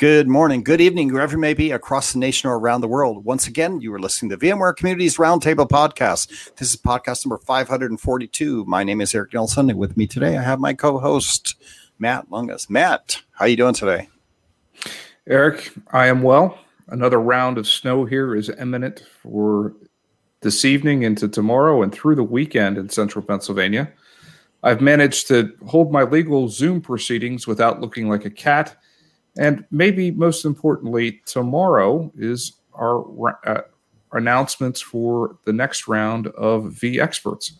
Good morning, good evening, wherever you may be across the nation or around the world. Once again, you are listening to VMware Communities Roundtable Podcast. This is podcast number 542. My name is Eric Nelson, and with me today I have my co-host, Matt Lungas. Matt, how are you doing today? Eric, I am well. Another round of snow here is imminent for this evening into tomorrow and through the weekend in central Pennsylvania. I've managed to hold my legal Zoom proceedings without looking like a cat. And maybe most importantly, tomorrow is our announcements for the next round of vExperts.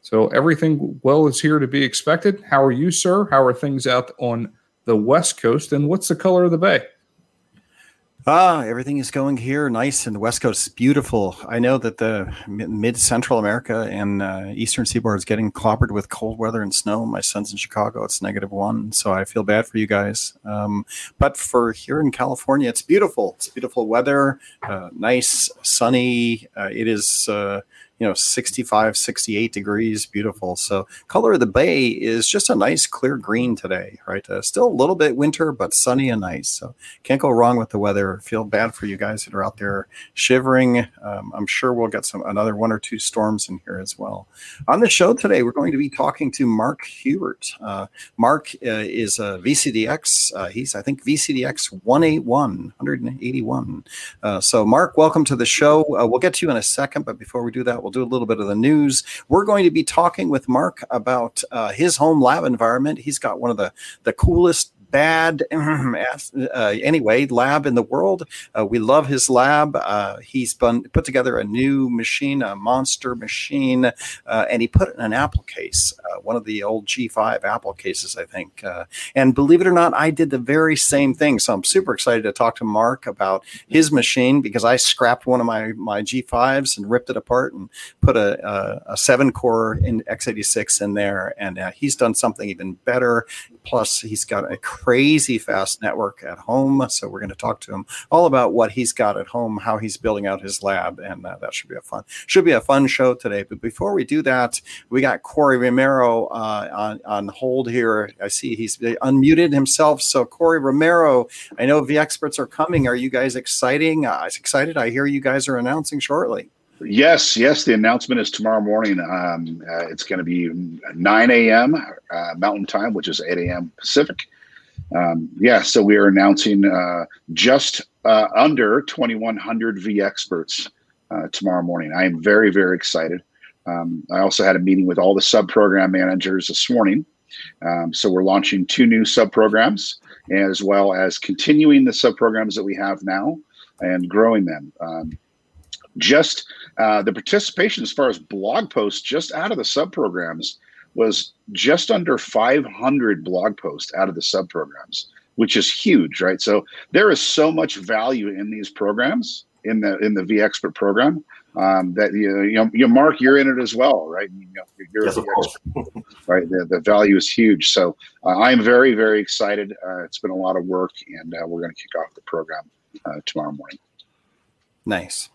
So everything well is here to be expected. How are you, sir? How are things out on the West Coast? And what's the color of the bay? Everything is going here nice, and the West Coast is beautiful. I know that the mid-Central America and Eastern Seaboard is getting clobbered with cold weather and snow. My son's in Chicago. It's -1, so I feel bad for you guys. But for here in California, it's beautiful. It's beautiful weather, nice, sunny. It is, 65, 68 degrees, beautiful. So color of the bay is just a nice clear green today, right? Still a little bit winter, but sunny and nice. So can't go wrong with the weather. Feel bad for you guys that are out there shivering. I'm sure we'll get another one or two storms in here as well. On the show today, we're going to be talking to Marc Huppert. Marc is a VCDX. He's, I think, VCDX181. So Marc, welcome to the show. We'll get to you in a second, but before we do that, we'll do a little bit of the news. We're going to be talking with Marc about his home lab environment. He's got one of the coolest lab in the world. We love his lab. He's put together a new machine, a monster machine, and he put it in an Apple case, one of the old G5 Apple cases, I think. And believe it or not, I did the very same thing. So I'm super excited to talk to Marc about his machine because I scrapped one of my G5s and ripped it apart and put a 7-core in x86 in there. And he's done something even better. Plus, he's got a crazy fast network at home. So we're going to talk to him all about what he's got at home, how he's building out his lab, and that should be a fun show today. But before we do that, we got Corey Romero on hold here. I see he's unmuted himself. So Corey Romero, I know vExperts are coming. Are you guys excited? I hear you guys are announcing shortly. Yes. The announcement is tomorrow morning. It's going to be 9 a.m. Mountain Time, which is 8 a.m. Pacific. So we are announcing just under 2,100 vExperts tomorrow morning. I am very, very excited. I also had a meeting with all the sub-program managers this morning. So we're launching 2 new sub-programs, as well as continuing the sub-programs that we have now and growing them. The participation as far as blog posts just out of the sub-programs was just under 500 blog posts out of the sub-programs, which is huge, right? So there is so much value in these programs, in the vExpert program, that you know, Marc, you're in it as well, right? You know, you're yes, of course. Right? The value is huge. So I'm very, very excited. It's been a lot of work, and we're going to kick off the program tomorrow morning. Nice.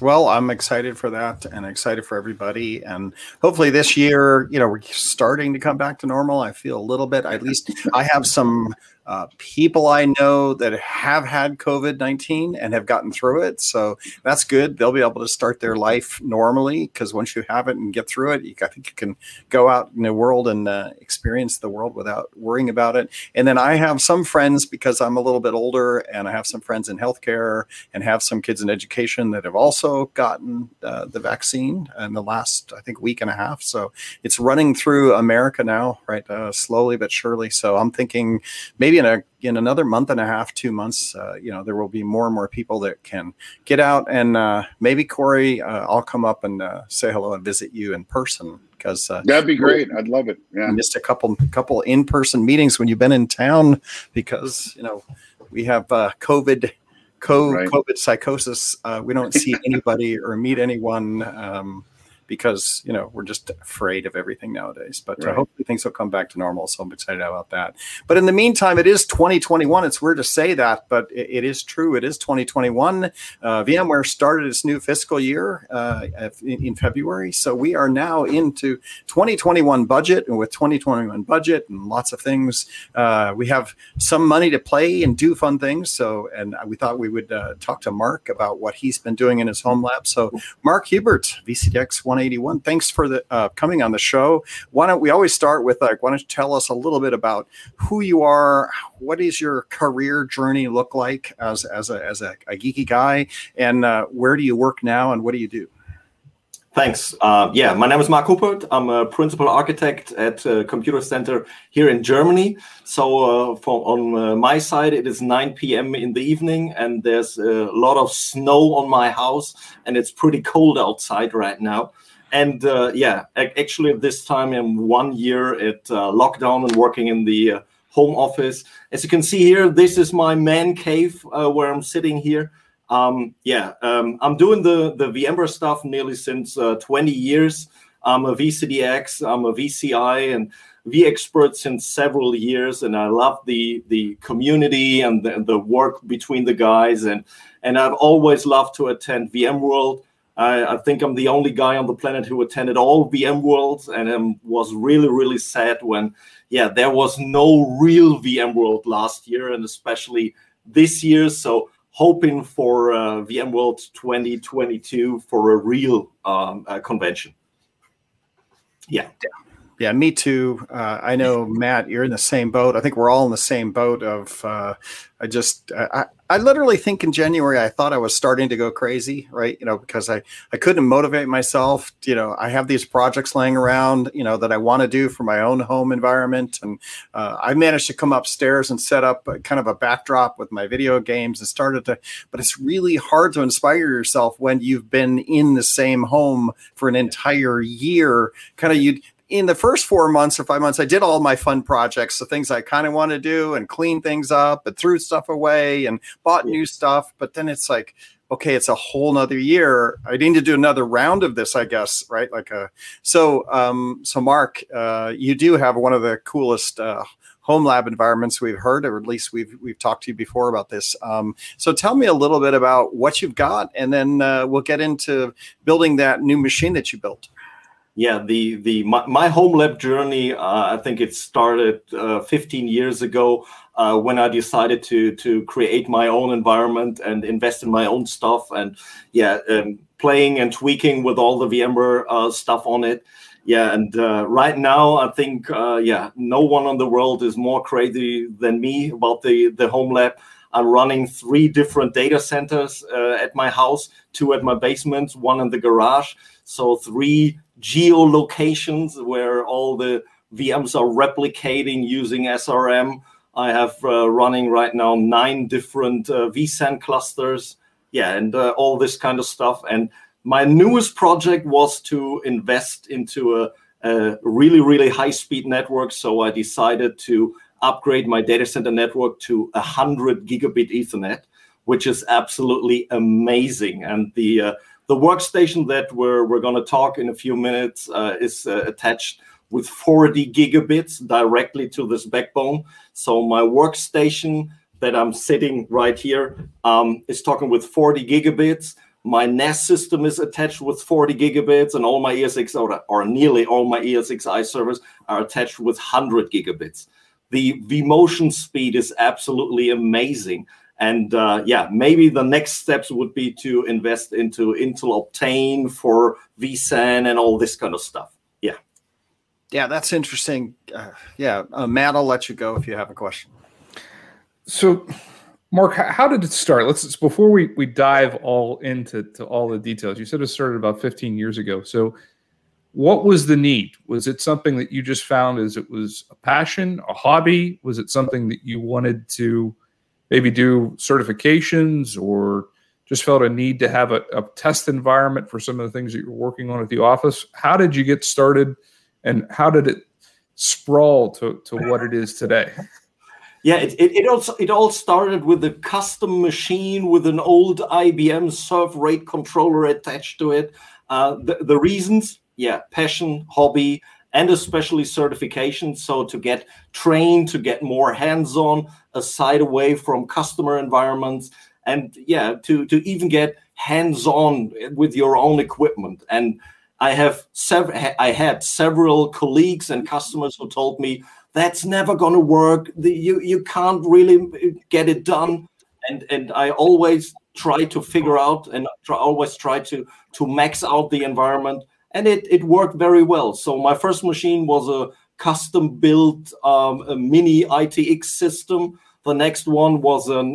Well, I'm excited for that and excited for everybody. And hopefully this year, we're starting to come back to normal. I feel a little bit, at least I have some people I know that have had COVID-19 and have gotten through it. So that's good. They'll be able to start their life normally because once you have it and get through it, I think you can go out in the world and experience the world without worrying about it. And then I have some friends, because I'm a little bit older, and I have some friends in healthcare and have some kids in education that have also gotten the vaccine in the last, I think, week and a half. So it's running through America now, right? Slowly but surely. So I'm thinking maybe in another month and a half, 2 months, there will be more and more people that can get out. And maybe, Corey, I'll come up and say hello and visit you in person. Because that'd be great. I'd love it. Yeah. Missed a couple in-person meetings when you've been in town because, we have COVID psychosis. We don't see anybody or meet anyone. because, you know, we're just afraid of everything nowadays. But hopefully things will come back to normal. So I'm excited about that. But in the meantime, it is 2021. It's weird to say that, but it is true. It is 2021. VMware started its new fiscal year in February. So we are now into 2021 budget, and with 2021 budget and lots of things, we have some money to play and do fun things. So, and we thought we would talk to Marc about what he's been doing in his home lab. So Marc Huppert, VCDX181, thanks for the coming on the show. Why don't we always start with, like, why don't you tell us a little bit about who you are, what is your career journey look like as a geeky guy, and where do you work now, and what do you do? Thanks. Yeah, my name is Marc Huppert. I'm a principal architect at a computer center here in Germany. So on my side, it is 9 p.m. in the evening, and there's a lot of snow on my house, and it's pretty cold outside right now. And actually this time I'm 1 year at lockdown and working in the home office. As you can see here, this is my man cave where I'm sitting here. I'm doing the VMware stuff nearly since 20 years. I'm a VCDX, I'm a VCI and vExpert since several years, and I love the community and the work between the guys. And I've always loved to attend VMworld. I think I'm the only guy on the planet who attended all VMworlds, and was really, really sad when, there was no real VMworld last year and especially this year. So hoping for VMworld 2022 for a real convention. Yeah, me too. I know, Matt, you're in the same boat. I think we're all in the same boat of I literally think in January I thought I was starting to go crazy, right? You know, because I couldn't motivate myself. You know, I have these projects laying around, you know, that I want to do for my own home environment. And I managed to come upstairs and set up kind of a backdrop with my video games and but it's really hard to inspire yourself when you've been in the same home for an entire year. In the first 4 months or 5 months, I did all my fun projects, the things I kind of want to do and clean things up and threw stuff away and bought new stuff. But then it's like, okay, it's a whole nother year. I need to do another round of this, I guess, right? So Marc, you do have one of the coolest home lab environments we've heard, or at least we've talked to you before about this. So tell me a little bit about what you've got, and then we'll get into building that new machine that you built. Yeah, my home lab journey, I think it started 15 years ago when I decided to create my own environment and invest in my own stuff, and playing and tweaking with all the VMware stuff on it. Yeah, and right now I think no one in the world is more crazy than me about the home lab. I'm running 3 different data centers at my house, 2 at my basement, 1 in the garage, so 3 geolocations where all the VMs are replicating using SRM. I have running right now 9 different vSAN clusters, and all this kind of stuff. And my newest project was to invest into a really, really high-speed network. So I decided to upgrade my data center network to 100 gigabit Ethernet, which is absolutely amazing. And the workstation that we're going to talk in a few minutes is attached with 40 gigabits directly to this backbone. So my workstation that I'm sitting right here is talking with 40 gigabits. My NAS system is attached with 40 gigabits, and all my ESXi or nearly all my ESXi servers are attached with 100 gigabits. The vMotion speed is absolutely amazing. And maybe the next steps would be to invest into Intel Optane for vSAN and all this kind of stuff. Yeah. Yeah, that's interesting. Matt, I'll let you go if you have a question. So, Marc, how did it start? Before we dive all into all the details, you said it started about 15 years ago. So what was the need? Was it something that you just found as it was a passion, a hobby? Was it something that you wanted to maybe do certifications, or just felt a need to have a test environment for some of the things that you're working on at the office? How did you get started, and how did it sprawl to what it is today? Yeah, it all started with a custom machine with an old IBM Surf RAID controller attached to it. The reasons, yeah, passion, hobby, and especially certification. So to get trained, to get more hands-on, a side away from customer environments, and yeah, to even get hands-on with your own equipment. And I had several colleagues and customers who told me, that's never going to work. You can't really get it done. And I always try to figure out and always try to max out the environment. And it worked very well. So my first machine was a custom-built a mini ITX system. The next one was an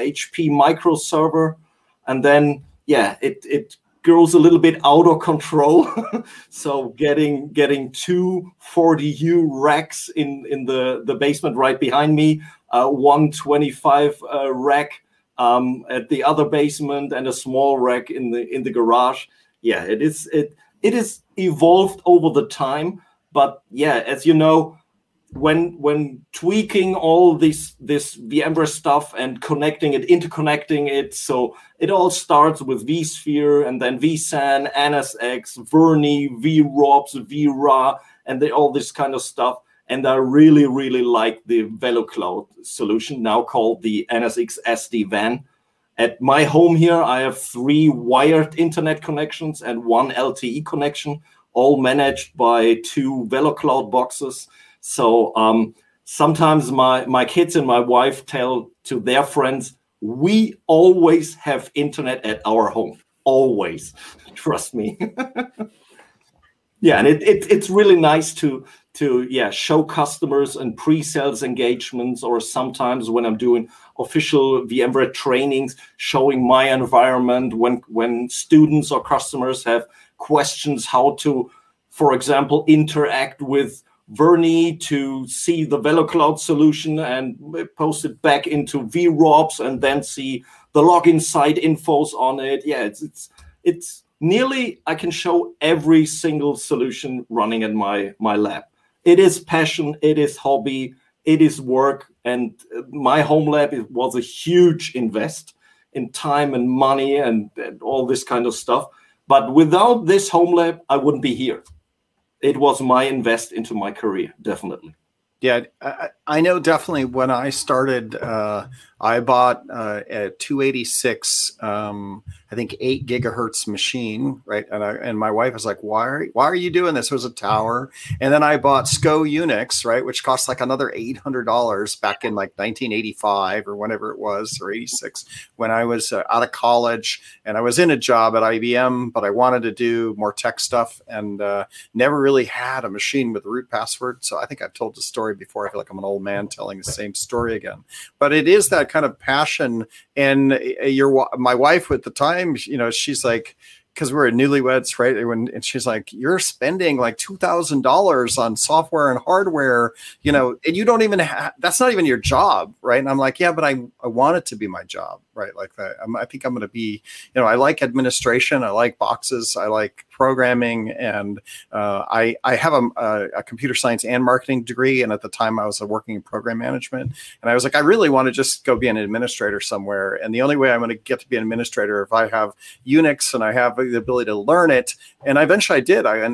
HP micro server. And then, yeah, it grows a little bit out of control. So getting two 40U racks in the basement right behind me, 125 rack at the other basement, and a small rack in the garage. Yeah, it is evolved over the time. But yeah, as you know, when tweaking all this VMware stuff and interconnecting it, so it all starts with vSphere and then vSAN, NSX, Verni, vROps, vRA, and all this kind of stuff. And I really, really like the VeloCloud solution, now called the NSX SD-WAN. At my home here, I have 3 wired internet connections and 1 LTE connection, all managed by 2 VeloCloud boxes. So sometimes my kids and my wife tell to their friends, we always have internet at our home. Always. Trust me. Yeah, and it's really nice to show customers and pre-sales engagements, or sometimes when I'm doing official VMware trainings, showing my environment when students or customers have questions how to, for example, interact with Verni to see the VeloCloud solution and post it back into vROps and then see the login site infos on it. Yeah, it's nearly I can show every single solution running in my lab. It is passion, it is hobby, it is work, and my home lab was a huge invest in time and money and all this kind of stuff. But without this home lab, I wouldn't be here. It was my invest into my career, definitely. Yeah, I know definitely when I started, I bought a 286, I think 8 gigahertz machine, right? And my wife was like, why are you doing this? It was a tower. And then I bought SCO Unix, right? Which cost like another $800 back in like 1985 or whenever it was, or 86, when I was out of college and I was in a job at IBM, but I wanted to do more tech stuff and never really had a machine with a root password. So I think I've told the story before. I feel like I'm an old man telling the same story again, but it is that kind of passion. And my wife at the time, you know, she's like, because we're newlyweds, right? And she's like, you're spending like $2,000 on software and hardware, you know, and you don't even that's not even your job, right? And I'm like, yeah, but I want it to be my job, right? Like that. I think I'm going to be, you know, I like administration. I like boxes. I like programming. And I have a computer science and marketing degree. And at the time I was working in program management. And I was like, I really want to just go be an administrator somewhere. And the only way I'm going to get to be an administrator if I have Unix and I have the ability to learn it. And eventually I did. I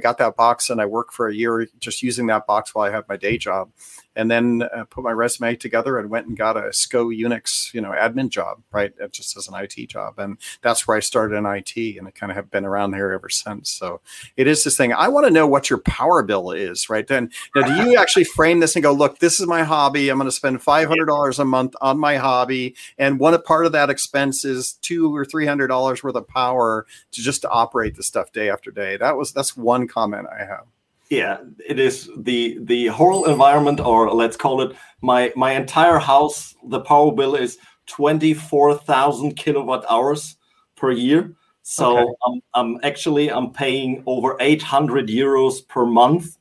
got that box and I worked for a year just using that box while I have my day job. And then put my resume together and went and got a SCO Unix, you know, admin job, right? Just as an IT job. And that's where I started in IT, and I kind of have been around here ever since. So it is this thing. I want to know what your power bill is, right? Then now, do you actually frame this and go, look, this is my hobby. I'm going to spend $500 a month on my hobby. And one part of that expense is $200 or $300 worth of power to operate the stuff day after day. That's one comment I have. Yeah, it is the whole environment, or let's call it my entire house. The power bill is 24,000 kilowatt hours per year. So okay. I'm paying over 800 euros per month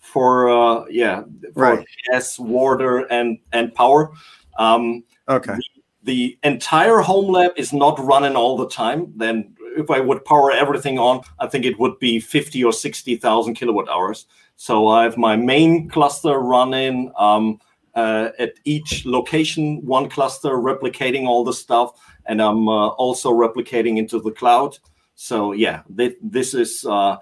for gas, water, and power. Okay. The entire home lab is not running all the time. Then if I would power everything on, I think it would be 50 or 60,000 kilowatt hours. So I have my main cluster running at each location, one cluster replicating all the stuff. And I'm also replicating into the cloud. So yeah, this is a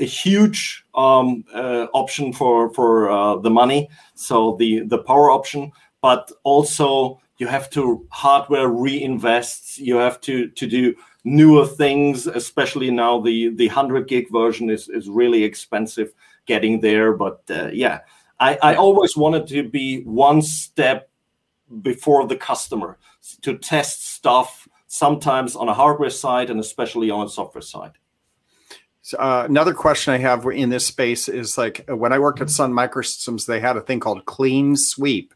huge option for the money. So the power option, but also you have to hardware reinvest. You have to do newer things, especially now the 100 gig version is really expensive getting there. But yeah, I always wanted to be one step before the customer to test stuff, sometimes on a hardware side and especially on a software side. So, another question I have in this space is, like, when I worked at Sun Microsystems, they had a thing called Clean Sweep.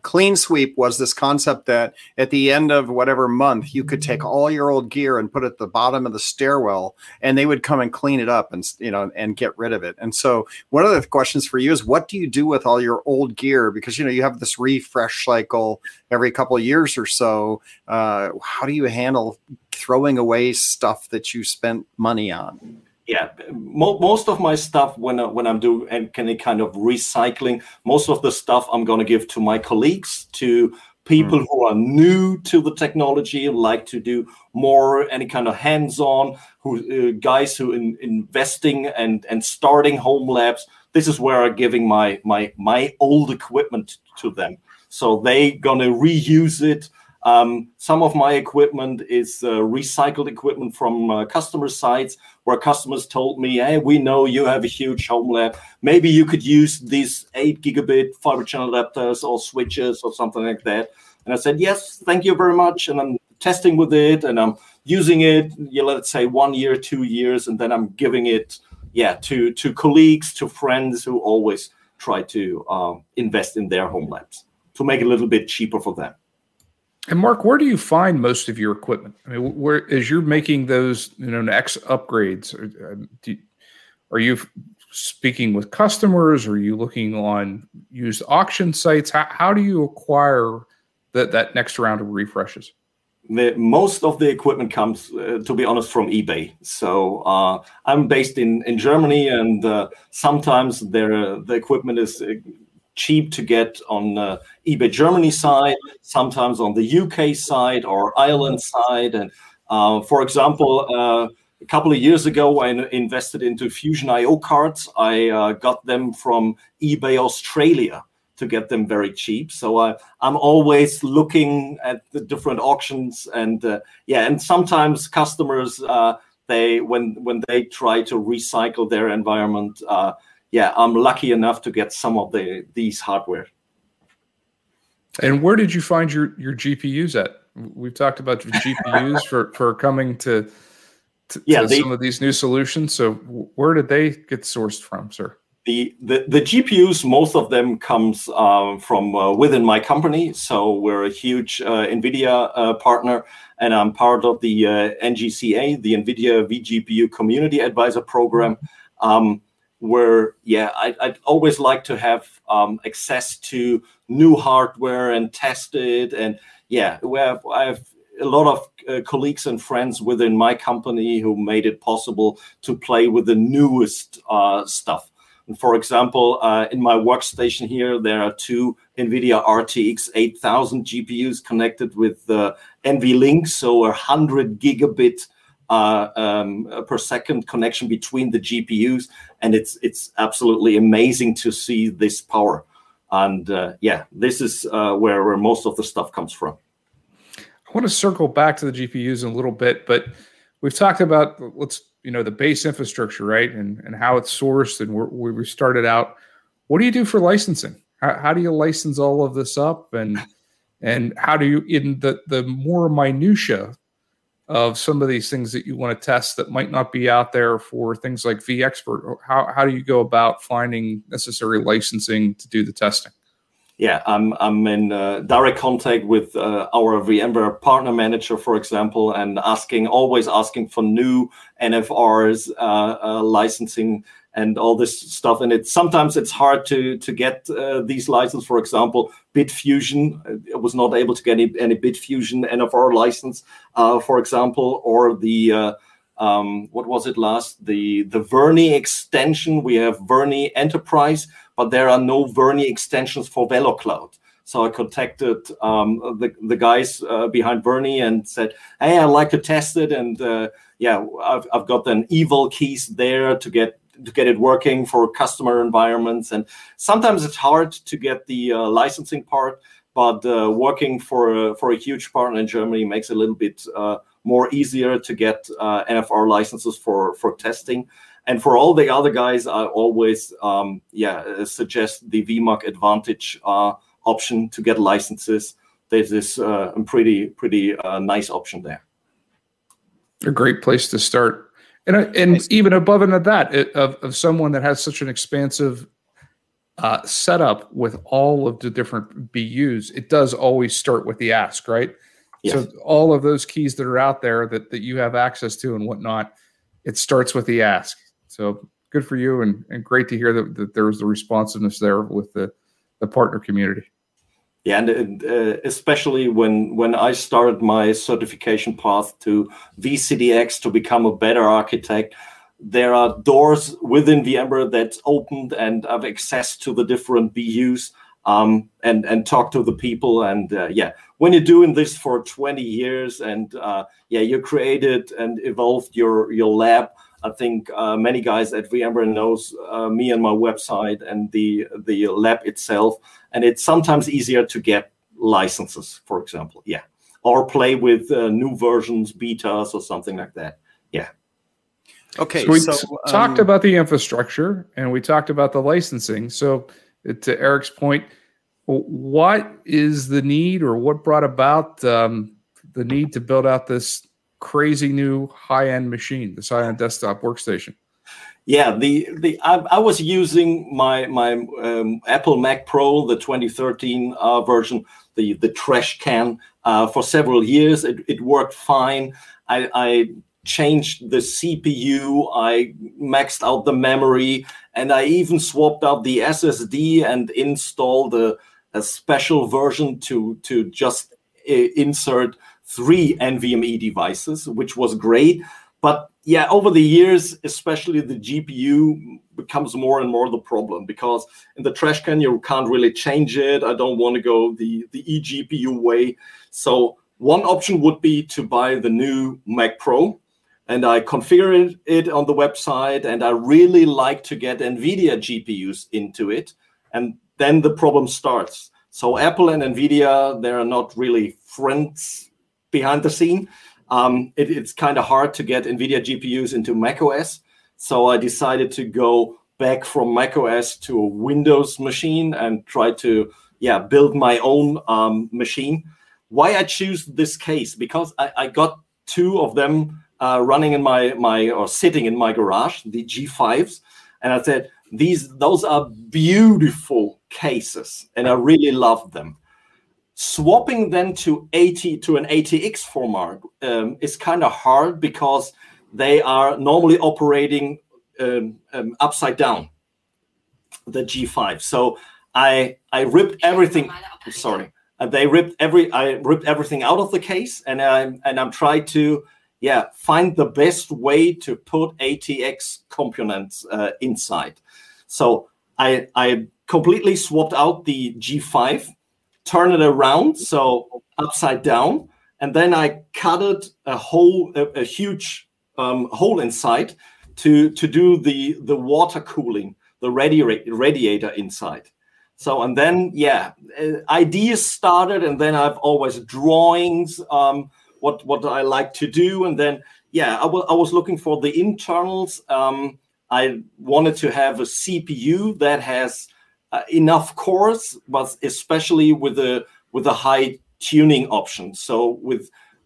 Clean Sweep was this concept that at the end of whatever month, you could take all your old gear and put it at the bottom of the stairwell, and they would come and clean it up and, you know, and get rid of it. And so one of the questions for you is, what do you do with all your old gear? Because, you know, you have this refresh cycle every couple of years or so. How do you handle throwing away stuff that you spent money on? Yeah, most of my stuff when I'm doing any kind of recycling, most of the stuff I'm going to give to my colleagues, to people who are new to the technology, like to do more any kind of hands-on, who guys who investing and starting home labs. This is where I'm giving my old equipment to them, so they going to reuse it. Some of my equipment is recycled equipment from customer sites, where customers told me, hey, we know you have a huge home lab. Maybe you could use these 8 gigabit fiber channel adapters or switches or something like that. And I said, yes, thank you very much. And I'm testing with it and I'm using it, you know, let's say 1 year, 2 years, and then I'm giving it to colleagues, to friends who always try to invest in their home labs to make it a little bit cheaper for them. And Marc, where do you find most of your equipment? I mean, where, as you're making those, you know, next upgrades, are you speaking with customers? Are you looking on used auction sites? How do you acquire that next round of refreshes? Most of the equipment comes, to be honest, from eBay. So I'm based in Germany, and sometimes the equipment is cheap to get on eBay Germany side, sometimes on the UK side or Ireland side. And for example, a couple of years ago, I invested into Fusion IO cards. I got them from eBay Australia to get them very cheap. So I'm always looking at the different auctions, and and sometimes customers, they when they try to recycle their environment, I'm lucky enough to get some of these hardware. And where did you find your GPUs at? We've talked about GPUs for coming to some of these new solutions. So where did they get sourced from, sir? The GPUs, most of them comes from within my company. So we're a huge NVIDIA partner, and I'm part of the NGCA, the NVIDIA vGPU Community Advisor Program. I'd always like to have access to new hardware and test it. And I have a lot of colleagues and friends within my company who made it possible to play with the newest stuff. And for example, in my workstation here, there are two NVIDIA RTX 8000 GPUs connected with NVLink, so 100 gigabit per second connection between the GPUs, and it's absolutely amazing to see this power. And this is where most of the stuff comes from. I want to circle back to the GPUs in a little bit, but we've talked about the base infrastructure, right, and how it's sourced and where we started out. What do you do for licensing? How do you license all of this up, and how do you in the more minutia of some of these things that you want to test that might not be out there for things like vExpert? How do you go about finding necessary licensing to do the testing? Yeah, I'm in direct contact with our VMware partner manager, for example, and always asking for new NFRs, licensing, and all this stuff. And sometimes it's hard to get these licenses. For example, Bitfusion, I was not able to get any Bitfusion NFR license, for example, or the what was it last? The Verney extension. We have Verney Enterprise, but there are no Verney extensions for VeloCloud. So I contacted the guys behind Bernie and said, hey, I'd like to test it. And yeah, I've got an eval keys there to get it working for customer environments. And sometimes it's hard to get the licensing part, but working for a huge partner in Germany makes it a little bit more easier to get NFR licenses for testing. And for all the other guys, I always suggest the vMUC Advantage option to get licenses. There's this pretty nice option there. A great place to start, and even above and at that, of someone that has such an expansive setup with all of the different BUs, it does always start with the ask, right? Yes. So all of those keys that are out there that you have access to and whatnot, it starts with the ask. So good for you, and great to hear that there was the responsiveness there with the partner community. Yeah, and especially when I started my certification path to VCDX to become a better architect, there are doors within VMware that's opened, and I've access to the different BUs and talk to the people. And when you're doing this for 20 years and you created and evolved your lab, I think many guys at VMware knows me and my website and the lab itself. And it's sometimes easier to get licenses, for example. Yeah. Or play with new versions, betas or something like that. Yeah. Okay. So we talked about the infrastructure and we talked about the licensing. So to Eric's point, what is the need or what brought about the need to build out this crazy new high-end machine, this high-end desktop workstation? Yeah, I was using my Apple Mac Pro, the 2013 version, the trash can, for several years. It worked fine. I changed the CPU, I maxed out the memory, and I even swapped out the SSD and installed a special version to just insert 3 NVMe devices, which was great. But yeah, over the years, especially the GPU becomes more and more the problem, because in the trash can, you can't really change it. I don't want to go the eGPU way. So one option would be to buy the new Mac Pro, and I configured it on the website, and I really like to get NVIDIA GPUs into it. And then the problem starts. So Apple and NVIDIA, they are not really friends behind the scene. It's kind of hard to get NVIDIA GPUs into macOS. So I decided to go back from macOS to a Windows machine and try to build my own machine. Why I choose this case? Because I got two of them running in sitting in my garage, the G5s. And I said, those are beautiful cases, and I really love them. Swapping them to an ATX format is kind of hard, because they are normally operating upside down, the G5. So I ripped everything. Sorry, I ripped everything out of the case, and I'm trying to find the best way to put ATX components inside. So I completely swapped out the G5. Turn it around, so upside down, and then I cut it a huge hole inside to do the water cooling, the radiator inside. So, and then ideas started, and then I've always drawings what I like to do, and then I was looking for the internals. I wanted to have a CPU that has enough cores, but especially with a high tuning option. So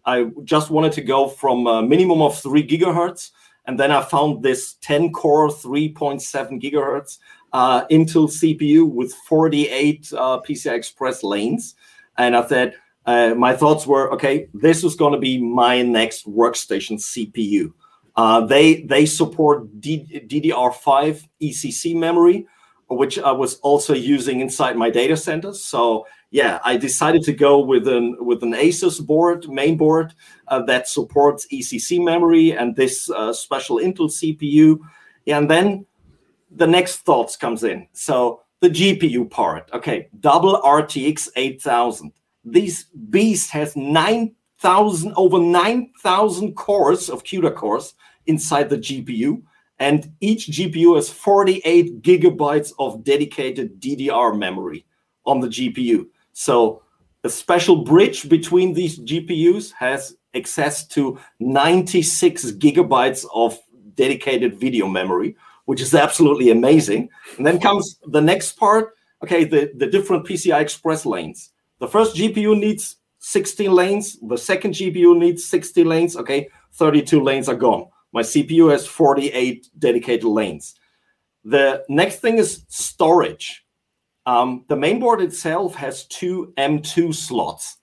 I just wanted to go from a minimum of 3 GHz, and then I found this 10-core 3.7 gigahertz Intel CPU with 48 PCI Express lanes. And I said, my thoughts were, okay, this is going to be my next workstation CPU. They support DDR5 ECC memory, which I was also using inside my data center. So I decided to go with an ASUS board, main board, that supports ECC memory and this special Intel CPU. And then the next thoughts comes in. So the GPU part. Okay, double RTX 8000. This beast has 9,000, over 9,000 cores of CUDA cores inside the GPU, and each GPU has 48 gigabytes of dedicated DDR memory on the GPU. So a special bridge between these GPUs has access to 96 gigabytes of dedicated video memory, which is absolutely amazing. And then comes the next part, okay, the different PCI Express lanes. The first GPU needs 16 lanes, the second GPU needs 60 lanes, okay, 32 lanes are gone. My CPU has 48 dedicated lanes. The next thing is storage. The mainboard itself has two M2 slots,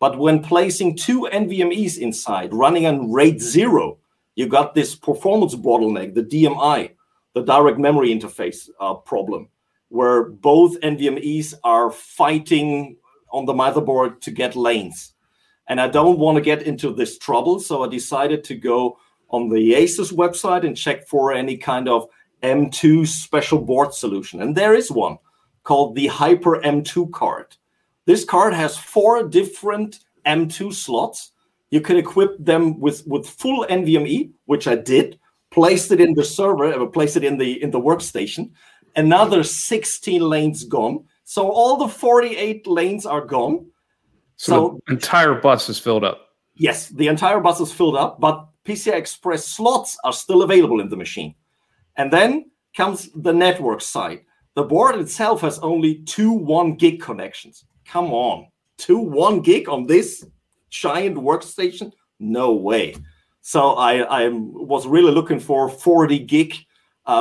but when placing two NVMe's inside, running on RAID 0, you got this performance bottleneck, the DMI, the direct memory interface problem, where both NVMe's are fighting on the motherboard to get lanes. And I don't want to get into this trouble, so I decided to go on the ASUS website and check for any kind of M2 special board solution. And there is one called the Hyper M2 card. This card has four different M2 slots. You can equip them with full NVMe, which I did, placed it in the server, placed it in the workstation. Another 16 lanes gone. So all the 48 lanes are gone. So the entire bus is filled up. Yes, the entire bus is filled up, but PCI Express slots are still available in the machine. And then comes the network side. The board itself has only two 1-gig connections. Come on, two 1-gig on this giant workstation? No way. So I was really looking for 40 gig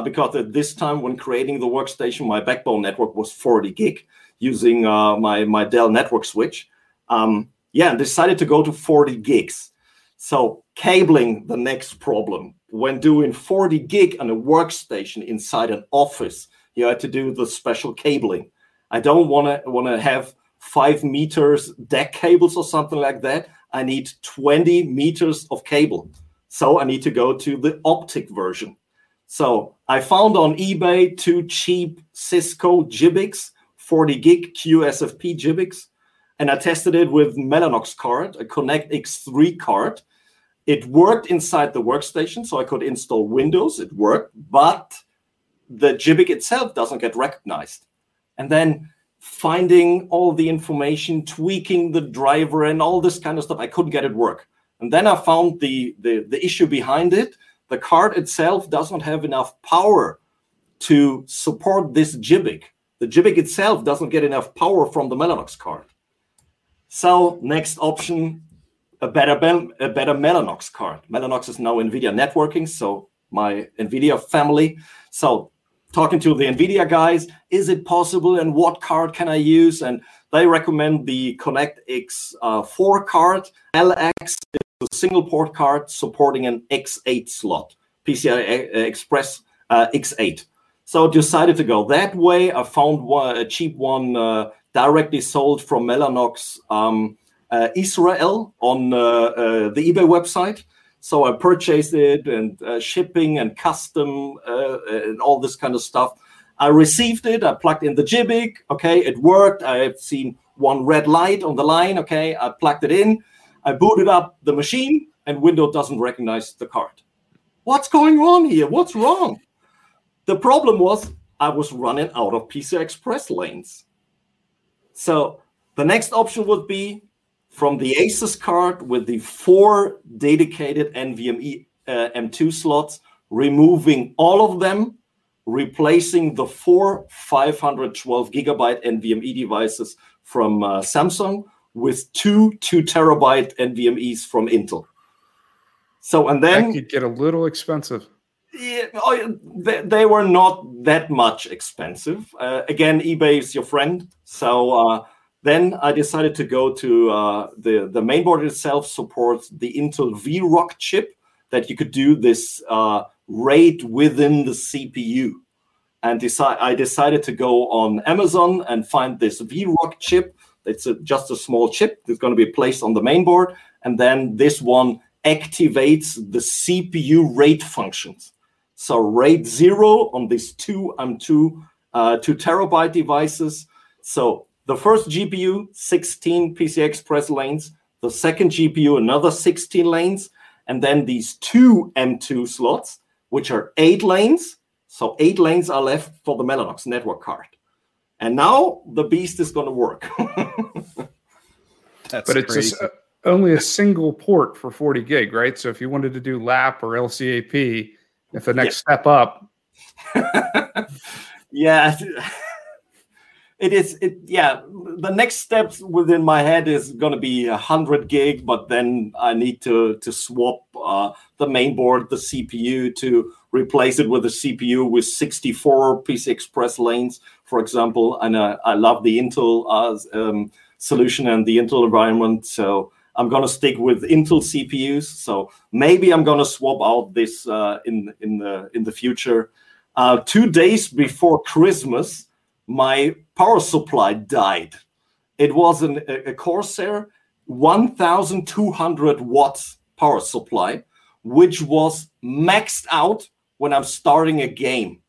because at this time when creating the workstation, my backbone network was 40 gig using my Dell network switch. And decided to go to 40 gigs. So cabling, the next problem. When doing 40 gig on a workstation inside an office, you had to do the special cabling. I don't want to have 5 meters deck cables or something like that. I need 20 meters of cable. So I need to go to the optic version. So I found on eBay two cheap Cisco GBICs, 40 gig QSFP GBICs, and I tested it with Mellanox card, a Connect X3 card. It worked inside the workstation, so I could install Windows. It worked, but the GBIC itself doesn't get recognized. And then finding all the information, tweaking the driver and all this kind of stuff, I couldn't get it work. And then I found the issue behind it. The card itself doesn't have enough power to support this GBIC. The GBIC itself doesn't get enough power from the Mellanox card. So next option, a better Mellanox card. Mellanox is now NVIDIA networking, so my NVIDIA family. So talking to the NVIDIA guys, is it possible and what card can I use? And they recommend the Connect X4 card. LX is a single port card supporting an X8 slot, PCI Express X8. So I decided to go that way. I found a cheap one directly sold from Mellanox Israel on the eBay website. So I purchased it and shipping and custom and all this kind of stuff. I received it. I plugged in the GBIC. Okay, it worked. I have seen one red light on the line. Okay, I plugged it in. I booted up the machine and Windows doesn't recognize the card. What's going on here? What's wrong? The problem was I was running out of PCI Express lanes. So the next option would be from the ASUS card with the four dedicated NVMe M2 slots, removing all of them, replacing the four 512 gigabyte NVMe devices from Samsung with two 2 terabyte NVMe's from Intel. So, and then that could get a little expensive. Yeah, they were not that much expensive. Again, eBay is your friend. So, then I decided to go to the mainboard itself supports the Intel VROC chip that you could do this RAID within the CPU. And I decided to go on Amazon and find this VROC chip. It's just a small chip that's going to be placed on the mainboard. And then this one activates the CPU RAID functions. So RAID 0 on these two M2 2 terabyte devices. So the first GPU, 16 PCI Express lanes, the second GPU, another 16 lanes, and then these two M2 slots, which are 8 lanes. So 8 lanes are left for the Mellanox network card. And now the beast is going to work. That's but crazy. It's just only a single port for 40 gig, right? So if you wanted to do LAP or LCAP, if the next step up. Yeah, it is. Yeah, the next steps within my head is going to be 100 gig, but then I need to swap the main board, the CPU, to replace it with a CPU with 64 PCI Express lanes, for example. And I love the Intel solution and the Intel environment. So I'm going to stick with Intel CPUs. So maybe I'm going to swap out this in the future. 2 days before Christmas, my power supply died. It was a Corsair 1,200 watts power supply, which was maxed out when I'm starting a game.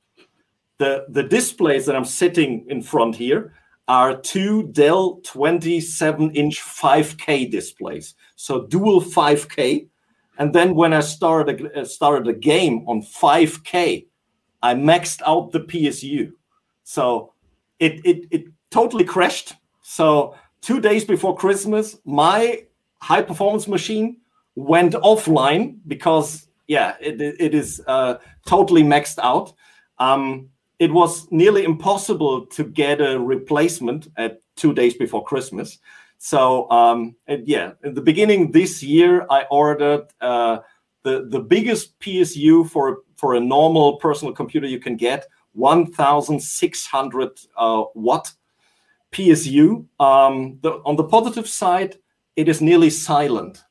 The displays that I'm sitting in front here are 2 Dell 27-inch 5K displays, so dual 5K. And then when I started a game on 5K, I maxed out the PSU. So it totally crashed. So 2 days before Christmas, my high-performance machine went offline because, yeah, it is totally maxed out. It was nearly impossible to get a replacement at 2 days before Christmas. So, in the beginning this year, I ordered the biggest PSU for a normal personal computer you can get, 1,600 watt PSU. On the positive side, it is nearly silent.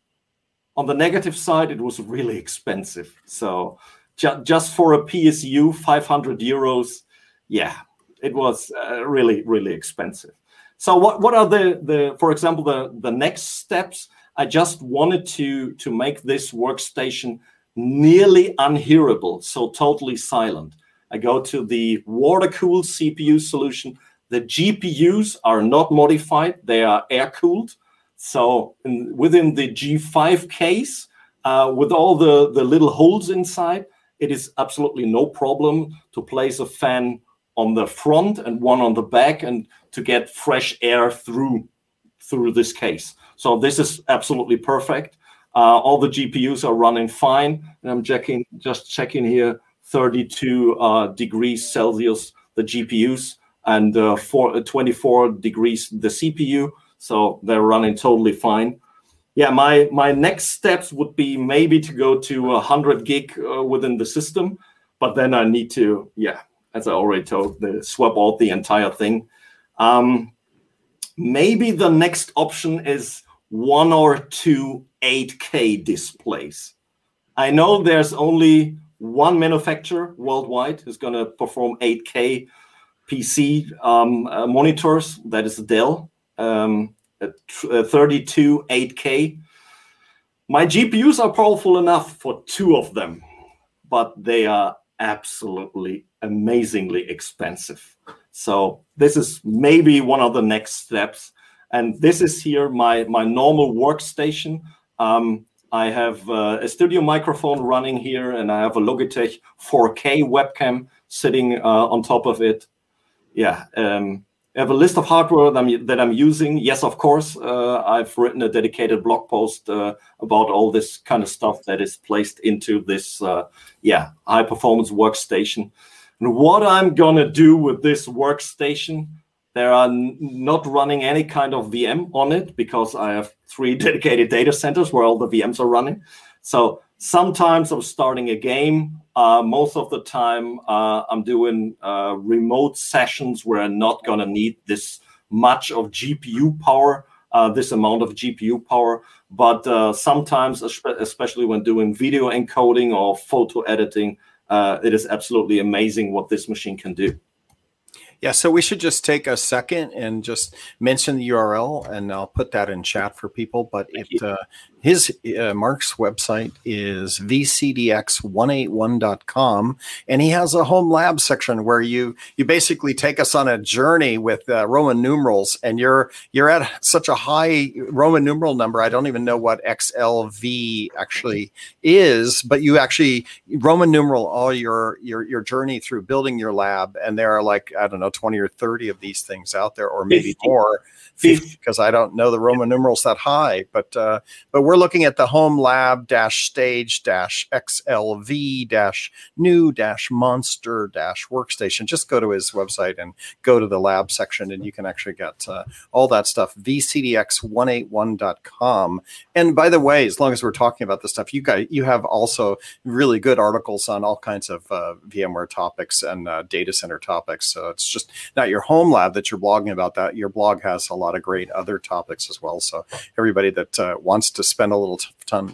On the negative side, it was really expensive. So just for a PSU, 500 euros, yeah, it was really, really expensive. So what are the for example, the next steps? I just wanted to make this workstation nearly unhearable, so totally silent. I go to the water-cooled CPU solution. The GPUs are not modified. They are air-cooled. So within the G5 case, with all the little holes inside, it is absolutely no problem to place a fan on the front and one on the back and to get fresh air through this case. So this is absolutely perfect. All the GPUs are running fine. And I'm just checking here, 32 degrees Celsius, the GPUs, and 24 degrees, the CPU. So they're running totally fine. Yeah, my next steps would be maybe to go to 100 gig within the system, but then I need to, as I already told, swap out the entire thing. Maybe the next option is 1 or 2 8K displays. I know there's only one manufacturer worldwide who's going to perform 8K PC monitors. That is Dell. 32 8K. My GPUs are powerful enough for 2 of them, but they are absolutely amazingly expensive. So this is maybe one of the next steps. And this is here my normal workstation. I have a studio microphone running here, and I have a Logitech 4K webcam sitting on top of it. Yeah. I have a list of hardware that I'm using. Yes, of course, I've written a dedicated blog post about all this kind of stuff that is placed into this high-performance workstation. And what I'm going to do with this workstation, there are not running any kind of VM on it because I have 3 dedicated data centers where all the VMs are running. So sometimes I'm starting a game. Most of the time, I'm doing remote sessions where I'm not going to need this much of GPU power, this amount of GPU power. But sometimes, especially when doing video encoding or photo editing, it is absolutely amazing what this machine can do. Yeah, so we should just take a second and just mention the URL, and I'll put that in chat for people. But it, Mark's website is vcdx181.com, and he has a home lab section where you basically take us on a journey with Roman numerals, and you're at such a high Roman numeral number. I don't even know what XLV actually is, but you actually Roman numeral all your journey through building your lab, and there are, like, I don't know, 20 or 30 of these things out there, or maybe 50. More, because I don't know the Roman numerals that high, but we're looking at the home lab -stage-xlv-new-monster-workstation. Just go to his website and go to the lab section, and you can actually get all that stuff, vcdx181.com. And by the way, as long as we're talking about this stuff, you have also really good articles on all kinds of VMware topics and data center topics. So it's just not your home lab that you're blogging about. That your blog has a lot of great other topics as well. So everybody that wants to spend a little time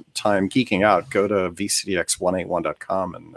geeking out, go to vcdx181.com and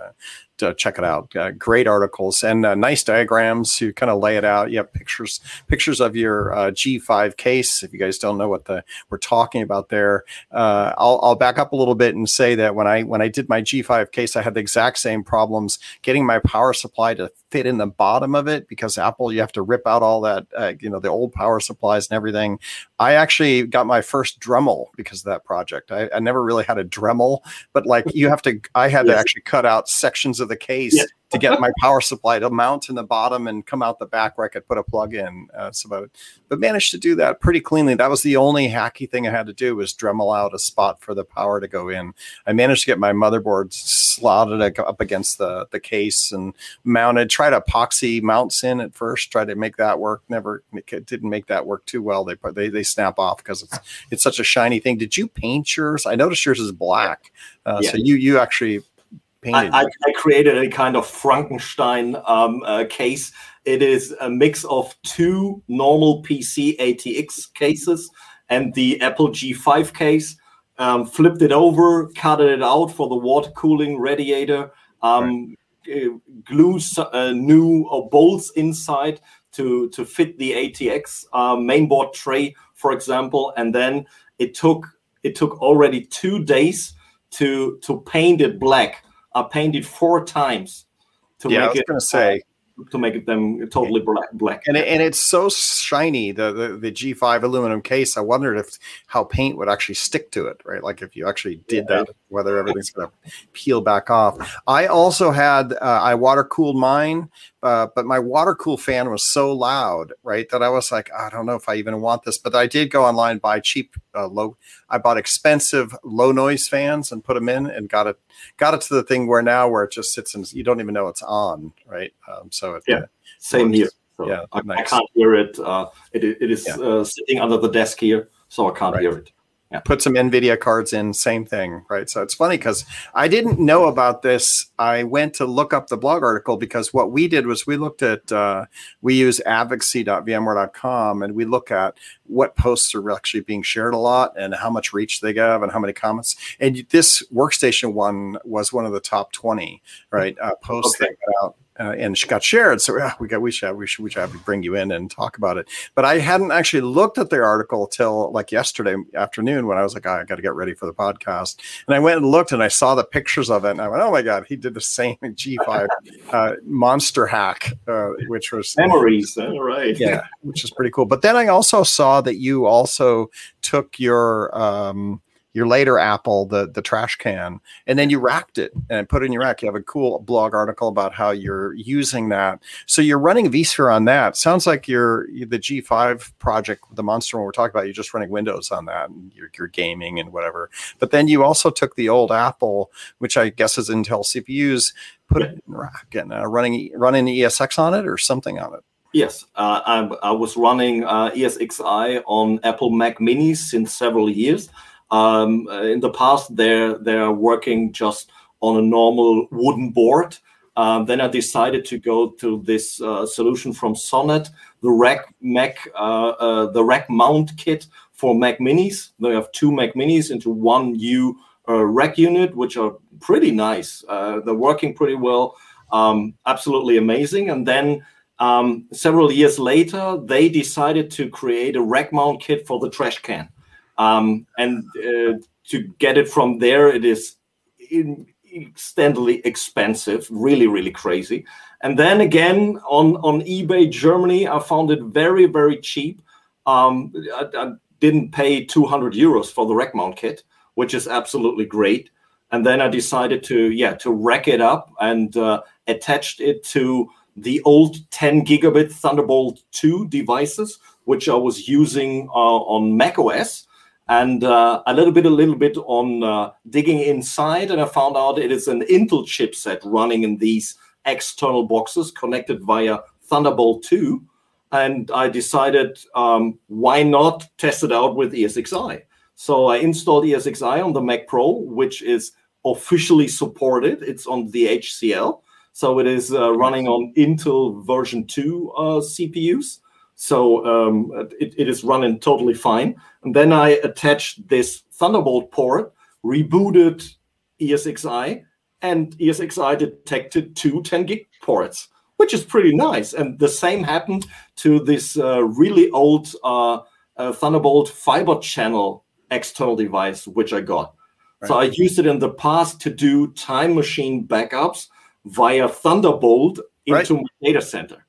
check it out. Great articles and nice diagrams. You kind of lay it out. You have pictures of your G5 case. If you guys don't know what we're talking about there, I'll back up a little bit and say that when I did my G5 case, I had the exact same problems getting my power supply to fit in the bottom of it, because Apple, you have to rip out all that, the old power supplies and everything. I actually got my first Dremel because of that project. I never really had a Dremel, but I had to actually cut out sections of the case to get my power supply to mount in the bottom and come out the back where I could put a plug in. But managed to do that pretty cleanly. That was the only hacky thing I had to do, was Dremel out a spot for the power to go in. I managed to get my motherboard slotted up against the case and mounted. Tried epoxy mounts in at first. Tried to make that work. Didn't make that work too well. They snap off because it's such a shiny thing. Did you paint yours? I noticed yours is black. So you actually. I created a kind of Frankenstein case. It is a mix of two normal PC ATX cases and the Apple G5 case. Flipped it over, cut it out for the water cooling radiator, glued new bolts inside to fit the ATX mainboard tray, for example. And then it took already 2 days to paint it black. I painted 4 times to make them totally black. And it's so shiny, the G5 aluminum case. I wondered how paint would actually stick to it, right? Like if you actually did that, whether everything's going to peel back off. I also had, I water cooled mine. But my water-cool fan was so loud, right, that I was like, I don't know if I even want this. But I did go online and buy I bought expensive low-noise fans and put them in, and got it to the thing where it just sits and you don't even know it's on, right? Same here. So yeah, I can't hear it. It is sitting under the desk here, so I can't hear it. Yeah. Put some NVIDIA cards in, same thing, right? So it's funny because I didn't know about this. I went to look up the blog article because what we did was we looked at, we use avexi.vmware.com, and we look at what posts are actually being shared a lot and how much reach they have and how many comments. And this workstation one was one of the top 20, right, posts that got out. And she got shared, so we should bring you in and talk about it. But I hadn't actually looked at the article till like yesterday afternoon when I was like, I got to get ready for the podcast. And I went and looked, and I saw the pictures of it, and I went, oh my god, he did the same G5 monster hack, which was memories, right? Yeah, which is pretty cool. But then I also saw that you also took your later Apple, the trash can, and then you racked it and put it in your rack. You have a cool blog article about how you're using that. So you're running vSphere on that. Sounds like the G5 project, the monster one we're talking about, you're just running Windows on that, and you're gaming and whatever. But then you also took the old Apple, which I guess is Intel CPUs, put it in rack and running ESX on it or something on it. Yes, I was running ESXi on Apple Mac minis since several years. In the past, they're working just on a normal wooden board. Then I decided to go to this solution from Sonnet, the rack mount kit for Mac minis. They have 2 Mac minis into one rack unit, which are pretty nice. They're working pretty well, absolutely amazing. And then Several years later, they decided to create a rack mount kit for the trash can. To get it from there, it is extendedly expensive, really, really crazy. And then again, on eBay Germany, I found it very, very cheap. I didn't pay 200 euros for the rack mount kit, which is absolutely great. And then I decided to rack it up and attached it to the old 10 gigabit Thunderbolt 2 devices, which I was using on macOS. And a little bit on digging inside, and I found out it is an Intel chipset running in these external boxes connected via Thunderbolt 2. And I decided, why not test it out with ESXi? So I installed ESXi on the Mac Pro, which is officially supported. It's on the HCL. So it is running on Intel version 2 CPUs. So it is running totally fine. And then I attached this Thunderbolt port, rebooted ESXi, and ESXi detected two 10 gig ports, which is pretty nice. And the same happened to this really old Thunderbolt fiber channel external device, which I got. Right. So I used it in the past to do time machine backups via Thunderbolt into my data center.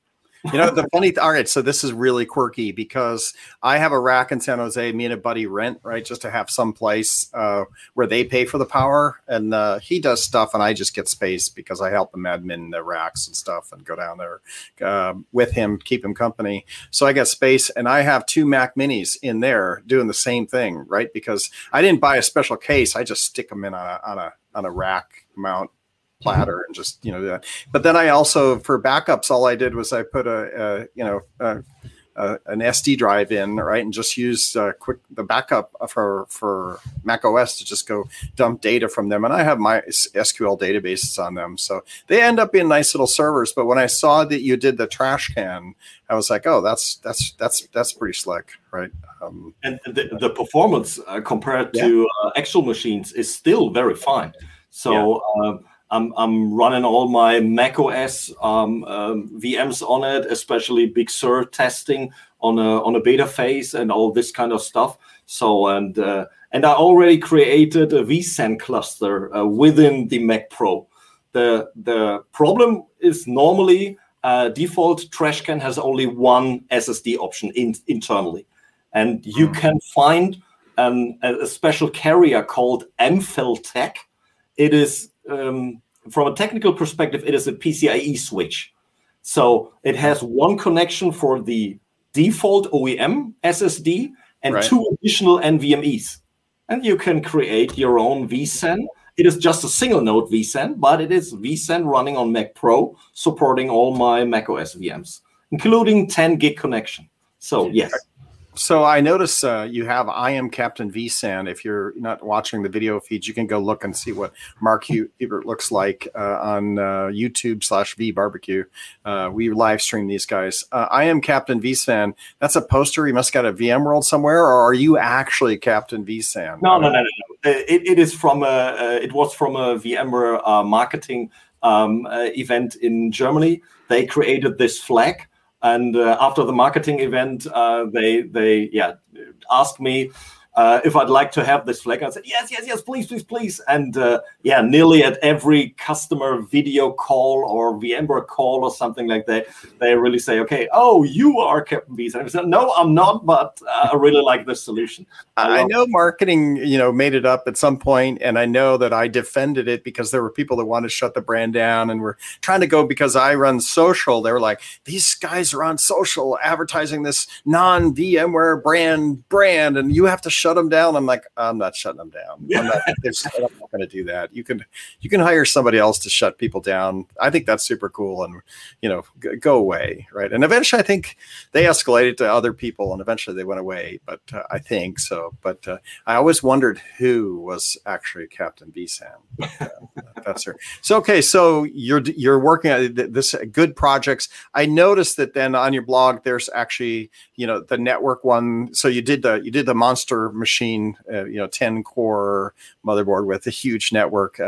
You know, the funny, all right, so this is really quirky because I have a rack in San Jose, me and a buddy rent, right, just to have some place where they pay for the power. And he does stuff, and I just get space because I help him admin the racks and stuff and go down there with him, keep him company. So I got space, and I have two Mac minis in there doing the same thing, right, because I didn't buy a special case. I just stick them in on a rack mount platter and just, you know, do that. But then I also, for backups, all I did was I put an SD drive in, right, and just used the backup for Mac OS to just go dump data from them. And I have my SQL databases on them, so they end up being nice little servers. But when I saw that you did the trash can, I was like, oh, that's pretty slick, right? And the performance compared to actual machines is still very fine. So. Yeah. I'm running all my macOS VMs on it, especially Big Sur testing on a beta phase and all this kind of stuff. So and I already created a vSAN cluster within the Mac Pro. The problem is normally default trash can has only one SSD option internally, and you can find a special carrier called MPhilTech. It is from a technical perspective, it is a PCIe switch. So it has one connection for the default OEM SSD and two additional NVMe's. And you can create your own vSAN. It is just a single node vSAN, but it is vSAN running on Mac Pro, supporting all my macOS VMs, including 10 gig connection. So, yes. So I notice you have I Am Captain vSAN. If you're not watching the video feeds, you can go look and see what Marc Huppert looks like on YouTube/vBarbecue. We live stream these guys. I Am Captain vSAN. That's a poster. You must got a VMworld somewhere, or are you actually Captain vSAN? No. It was from a VMware marketing event in Germany. They created this flag. And after the marketing event, they asked me if I'd like to have this flag. I said, yes, please. And nearly at every customer video call or VMware call or something like that, they really say, okay, oh, you are Captain vSAN. I said, no, I'm not, but I really like this solution. I know marketing, you know, made it up at some point, and I know that I defended it because there were people that wanted to shut the brand down and were trying to go because I run social. They were like, these guys are on social advertising this non-VMware brand, and you have to shut them down. I'm like, I'm not shutting them down. I'm not going to do that. You can hire somebody else to shut people down. I think that's super cool, and you know, go away, right? And eventually, I think they escalated to other people, and eventually they went away. But I think so. But I always wondered who was actually Captain vSAN. professor. So, okay, so you're working at this good projects. I noticed that then on your blog, there's actually, you know, the network one. So you did the monster machine, 10 core motherboard with a huge network.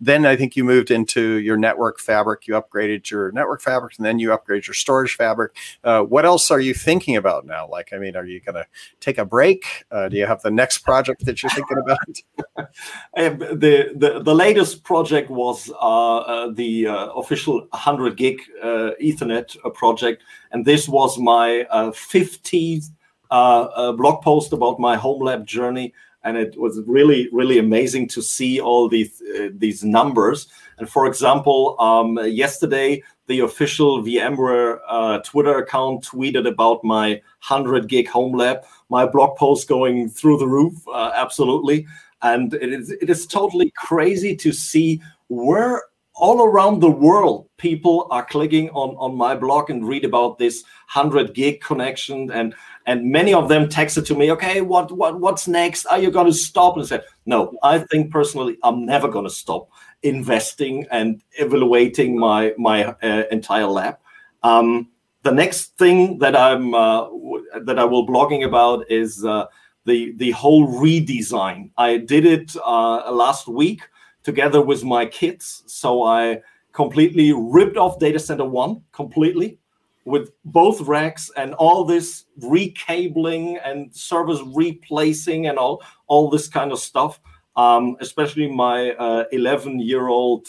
Then I think you moved into your network fabric. You upgraded your network fabric, and then you upgraded your storage fabric. What else are you thinking about now? Like, I mean, are you going to take a break? Do you have the next project that you're thinking about? The latest project was the official 100 gig Ethernet project, and this was my 50th blog post about my home lab journey, and it was really, really amazing to see all these numbers. And for example, yesterday the official VMware Twitter account tweeted about my 100 gig home lab, my blog post going through the roof, absolutely. And it is totally crazy to see where all around the world people are clicking on my blog and read about this 100 gig connection, and many of them texted to me, okay, what's next? Are you going to stop? And I said, no, I think personally I'm never going to stop investing and evaluating my entire lab. The next thing that I will blogging about is the whole redesign. I did it last week together with my kids. So I completely ripped off Data Center 1 completely with both racks and all this recabling and servers replacing and all this kind of stuff. Especially my 11-year-old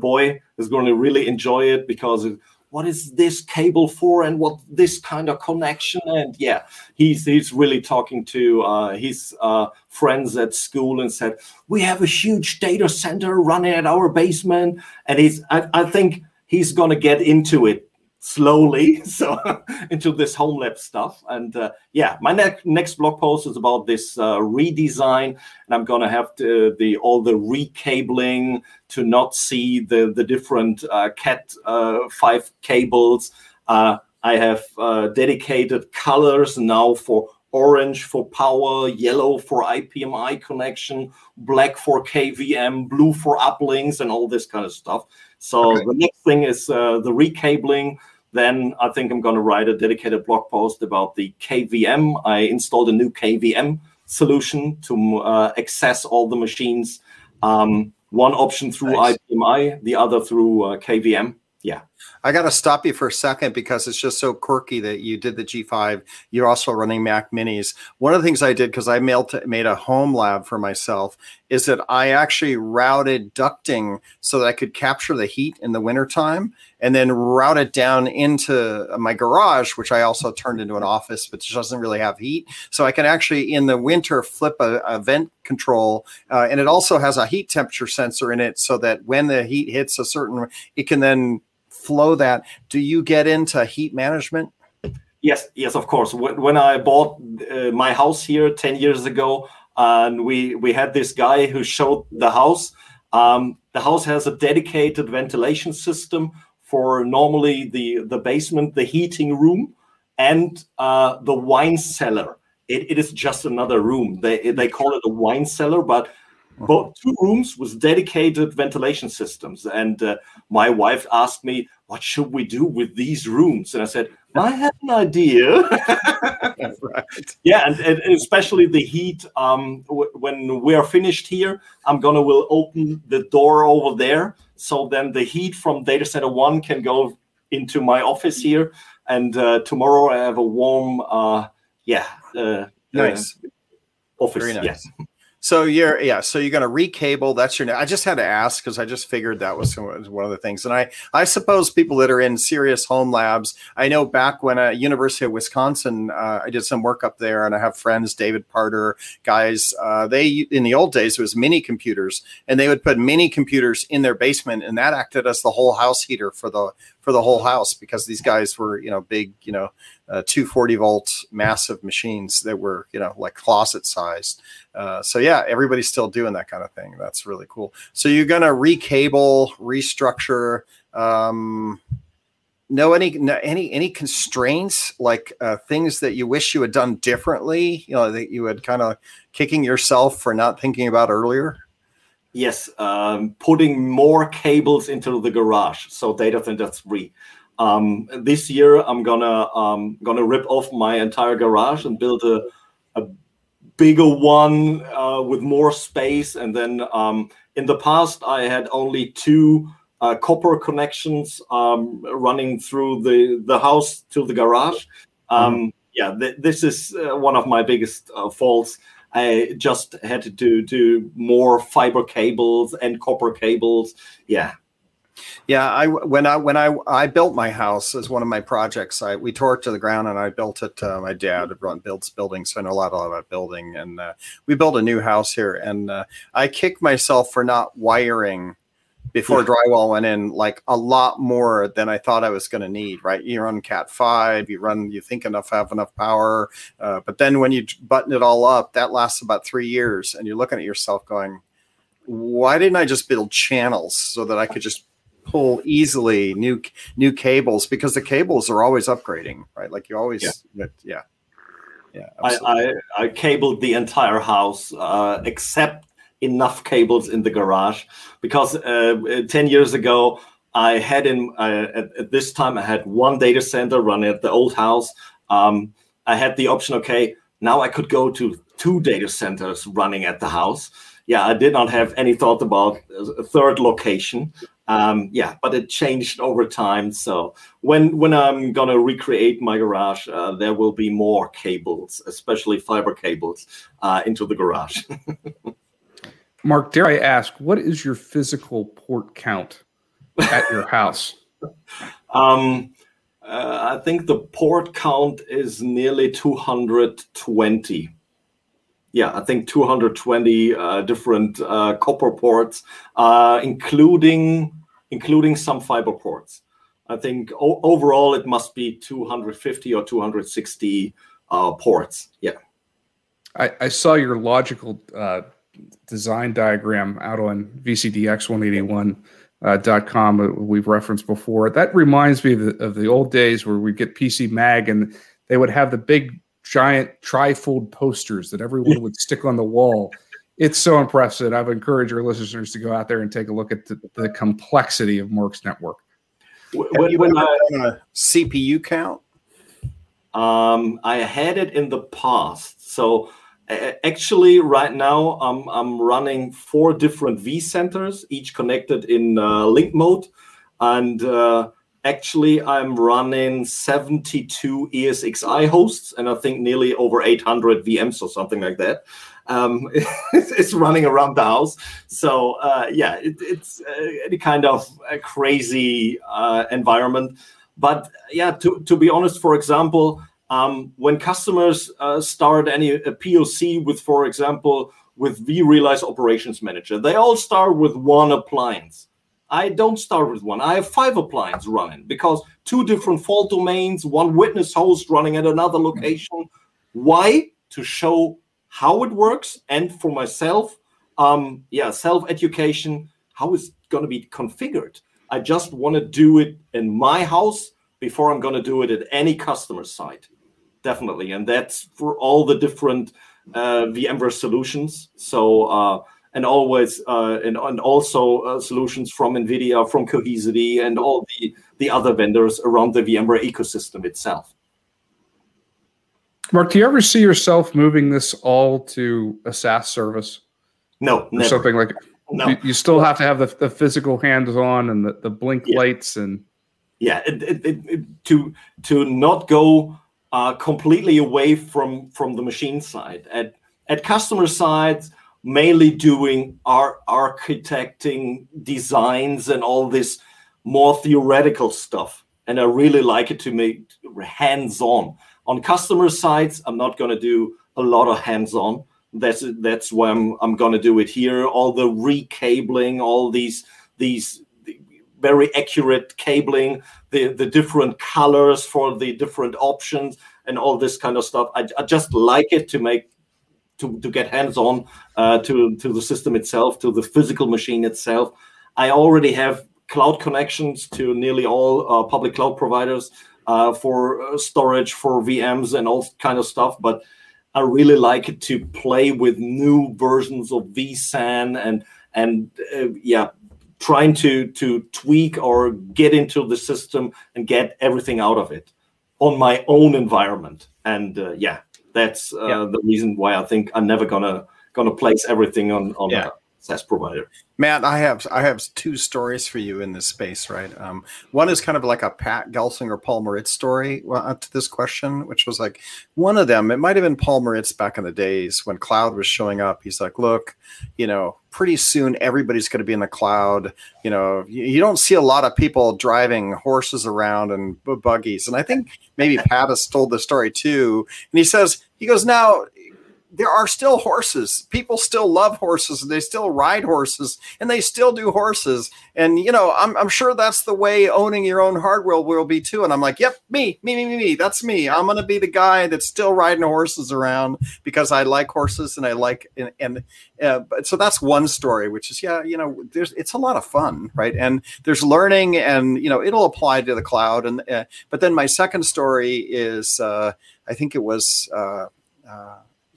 boy is going to really enjoy it, because what is this cable for, and what this kind of connection? And yeah, he's really talking to his friends at school and said, we have a huge data center running at our basement. And I think he's going to get into it slowly, so into this home lab stuff. And my next blog post is about this redesign, and I'm gonna have all the recabling to not see the different Cat 5 cables. I have dedicated colors now for orange for power, yellow for IPMI connection, black for KVM, blue for uplinks, and all this kind of stuff. So okay. The next thing is the recabling. Then I think I'm going to write a dedicated blog post about the KVM. I installed a new KVM solution to access all the machines. One option through IPMI, the other through KVM. Yeah. I got to stop you for a second, because it's just so quirky that you did the G5. You're also running Mac minis. One of the things I did, because I made a home lab for myself, is that I actually routed ducting so that I could capture the heat in the wintertime and then route it down into my garage, which I also turned into an office, but doesn't really have heat. So I can actually, in the winter, flip a vent control. And it also has a heat temperature sensor in it, so that when the heat hits a certain, it can then flow that. Do you get into heat management? Yes, of course. When I bought my house here 10 years ago, and we had this guy who showed the house. The house has a dedicated ventilation system for normally the basement, the heating room, and the wine cellar. It is just another room. They call it a wine cellar, but both two rooms with dedicated ventilation systems. And my wife asked me, what should we do with these rooms? And I said, I have an idea. Right. Yeah, and especially the heat. When we are finished here, I'm going to open the door over there. So then the heat from Data Center 1 can go into my office here. And tomorrow I have a warm, nice office. Very nice. Yes. So you're going to recable. That's your name. I just had to ask, because I just figured that was one of the things. And I suppose people that are in serious home labs, I know back when at University of Wisconsin, I did some work up there, and I have friends, David Parter, guys, they, in the old days, it was mini computers, and they would put mini computers in their basement, and that acted as the whole house heater for the whole house, because these guys were, big, 240-volt massive machines that were, like closet-sized. So, everybody's still doing that kind of thing. That's really cool. So you're going to recable, restructure. Any constraints, like things that you wish you had done differently, that you had kind of kicking yourself for not thinking about earlier? Yes, putting more cables into the garage, so data centers free. This year, I'm gonna rip off my entire garage and build a bigger one with more space. And then in the past, I had only two copper connections running through the house to the garage. Yeah, this is one of my biggest faults. I just had to do more fiber cables and copper cables. Yeah. Yeah, when I built my house as one of my projects, we tore it to the ground and I built it. My dad builds buildings, so I know a lot about building. And we built a new house here, and I kicked myself for not wiring before drywall went in, like a lot more than I thought I was going to need, right? You run Cat 5, you think have enough power. But then when you button it all up, that lasts about 3 years. And you're looking at yourself going, why didn't I just build channels so that I could just pull easily new cables? Because the cables are always upgrading, right? Like you always, yeah. I cabled the entire house, except enough cables in the garage, because 10 years ago I had at this time I had one data center running at the old house. I had the option, okay, now I could go to two data centers running at the house. Yeah, I did not have any thought about a third location. Yeah, but it changed over time. So when I'm gonna recreate my garage, there will be more cables, especially fiber cables, into the garage. Marc, dare I ask, what is your physical port count at your house? I think the port count is nearly 220. Yeah, I think 220 different copper ports, including some fiber ports. I think overall it must be 250 or 260 ports. Yeah. I saw your logical design diagram out on VCDX181.com we've referenced before. That reminds me of the old days where we'd get PC Mag and they would have the big giant trifold posters that everyone would stick on the wall. It's so impressive. I've encouraged our listeners to go out there and take a look at the complexity of Marc's network. Have you done a CPU count? I had it in the past. So actually, right now, I'm running 4 different vCenters, each connected in link mode. And actually, I'm running 72 ESXi hosts, and I think nearly over 800 VMs or something like that. It's running around the house. So, yeah, it's a kind of a crazy environment. But, yeah, to be honest, for example, when customers start a POC with, for example, with vRealize Operations Manager, they all start with one appliance. I don't start with one. I have 5 appliances running because 2 different fault domains, 1 witness host running at another location. Why? To show how it works and for myself, self-education, how it's going to be configured. I just want to do it in my house before I'm going to do it at any customer site. Definitely. And that's for all the different VMware solutions. So, and also solutions from NVIDIA, from Cohesity, and all the other vendors around the VMware ecosystem itself. Marc, do you ever see yourself moving this all to a SaaS service? No, never. Something like no. You still have to have the physical hands-on and the blink lights and... Yeah, to not go completely away from the machine side. At customer sides, mainly doing architecting designs and all this more theoretical stuff. And I really like it to make hands-on. On customer sides, I'm not going to do a lot of hands-on. That's why I'm going to do it here. All the recabling, all these very accurate cabling, the different colors for the different options and all this kind of stuff. I just like it to get hands-on to the system itself, to the physical machine itself. I already have cloud connections to nearly all public cloud providers for storage, for VMs and all kind of stuff. But I really like it to play with new versions of vSAN and and yeah, trying to tweak or get into the system and get everything out of it on my own environment. And yeah, that's the reason why I think I'm never gonna place everything on a SaaS provider. Matt, I have two stories for you in this space, right? One is kind of like a Pat Gelsinger, Paul Moritz story to this question, which was like one of them. It might have been Paul Moritz back in the days when cloud was showing up. He's like, look, you know, pretty soon everybody's going to be in the cloud. You know, you don't see a lot of people driving horses around and buggies. And I think maybe Pat has told the story too. And he says, he goes, now, there are still horses. People still love horses, and they still ride horses, and they still do horses. And, you know, I'm sure that's the way owning your own hardware will be too. And I'm like, yep, me. That's me. I'm going to be the guy that's still riding horses around because I like horses and I like, but so that's one story, which is, yeah, you know, it's a lot of fun, right? And there's learning and, you know, it'll apply to the cloud. And, but then my second story is, I think it was,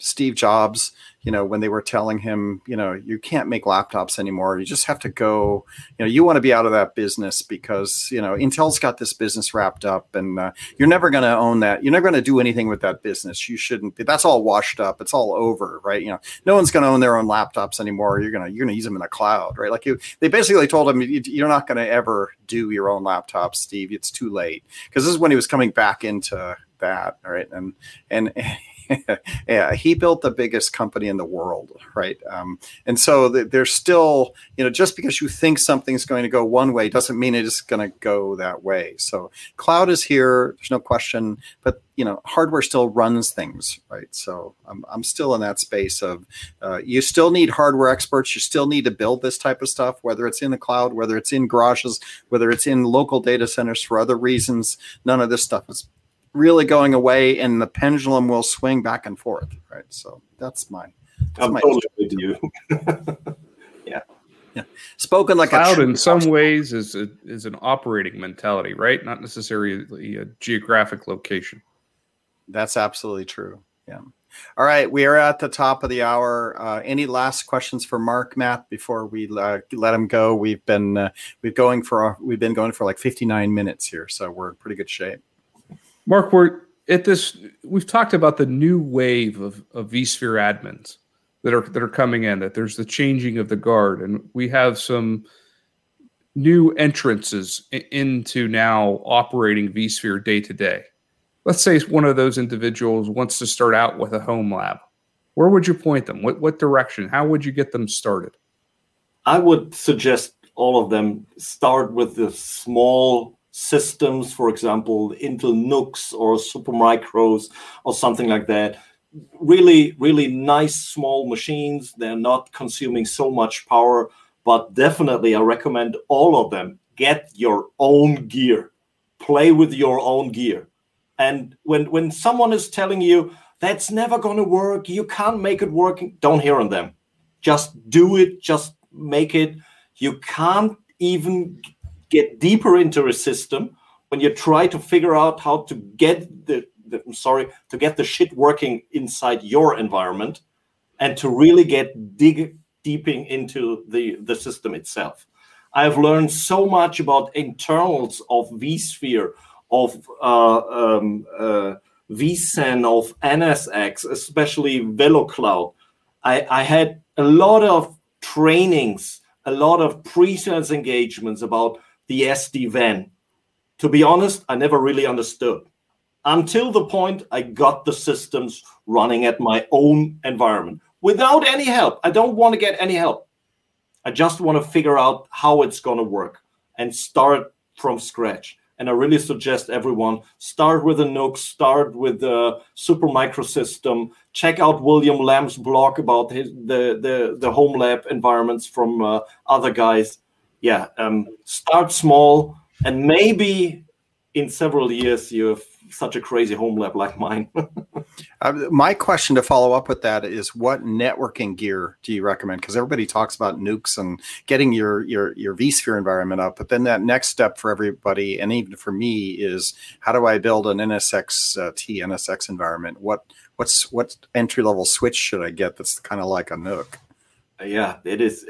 Steve Jobs, you know, when they were telling him, you know, you can't make laptops anymore. You just have to go, you know, you want to be out of that business because, you know, Intel's got this business wrapped up and you're never going to own that. You're never going to do anything with that business. You shouldn't. That's all washed up. It's all over, right? You know, no one's going to own their own laptops anymore. You're going to use them in the cloud, right? Like they basically told him, you're not going to ever do your own laptops, Steve. It's too late. Because this is when he was coming back into that, right? And yeah, he built the biggest company in the world, right? And so there's still, you know, just because you think something's going to go one way doesn't mean it is going to go that way. So cloud is here, there's no question, but, you know, hardware still runs things, right? So I'm still in that space of you still need hardware experts, you still need to build this type of stuff, whether it's in the cloud, whether it's in garages, whether it's in local data centers for other reasons. None of this stuff is really going away, and the pendulum will swing back and forth, right? So I'm totally with you. yeah. Spoken like cloud in some ways is an operating mentality, right? Not necessarily a geographic location. That's absolutely true. Yeah. All right, we are at the top of the hour. Any last questions for Marc, Matt, before we let him go? We've been going for like 59 minutes here, so we're in pretty good shape. Marc, we've talked about the new wave of vSphere admins that are coming in, that there's the changing of the guard, and we have some new entrances into now operating vSphere day to day. Let's say one of those individuals wants to start out with a home lab. Where would you point them? What direction? How would you get them started? I would suggest all of them start with the small systems, for example, Intel Nooks or Supermicros or something like that. Really, really nice small machines. They're not consuming so much power, but definitely I recommend all of them get your own gear. Play with your own gear. And when someone is telling you that's never going to work, you can't make it work, don't hear on them. Just do it. Just make it. You can't even get deeper into a system when you try to figure out how to get the shit working inside your environment, and to really get deeping into the system itself. I've learned so much about internals of vSphere, of vSAN, of NSX, especially VeloCloud. I had a lot of trainings, a lot of pre-sales engagements about the SD-WAN. To be honest, I never really understood until the point I got the systems running at my own environment without any help. I don't want to get any help. I just want to figure out how it's going to work and start from scratch. And I really suggest everyone start with a Nook, start with the Supermicro system. Check out William Lamb's blog about the home lab environments from other guys. Yeah, start small, and maybe in several years you have such a crazy home lab like mine. My question to follow up with that is, what networking gear do you recommend? Because everybody talks about nukes and getting your vSphere environment up, but then that next step for everybody, and even for me, is how do I build an NSX environment? What entry level switch should I get that's kind of like a Nook? Yeah, it is.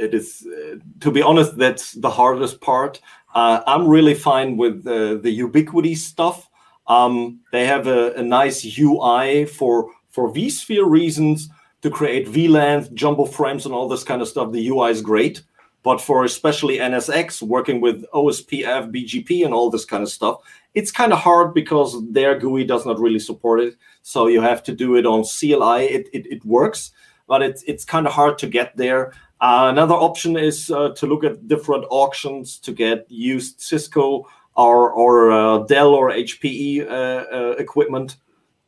to be honest, that's the hardest part. I'm really fine with the Ubiquiti stuff. They have a nice UI for vSphere reasons to create VLANs, jumbo frames, and all this kind of stuff. The UI is great. But for especially NSX, working with OSPF, BGP, and all this kind of stuff, it's kind of hard because their GUI does not really support it. So you have to do it on CLI. It works, but it's kind of hard to get there. Another option is to look at different auctions to get used Cisco or Dell or HPE equipment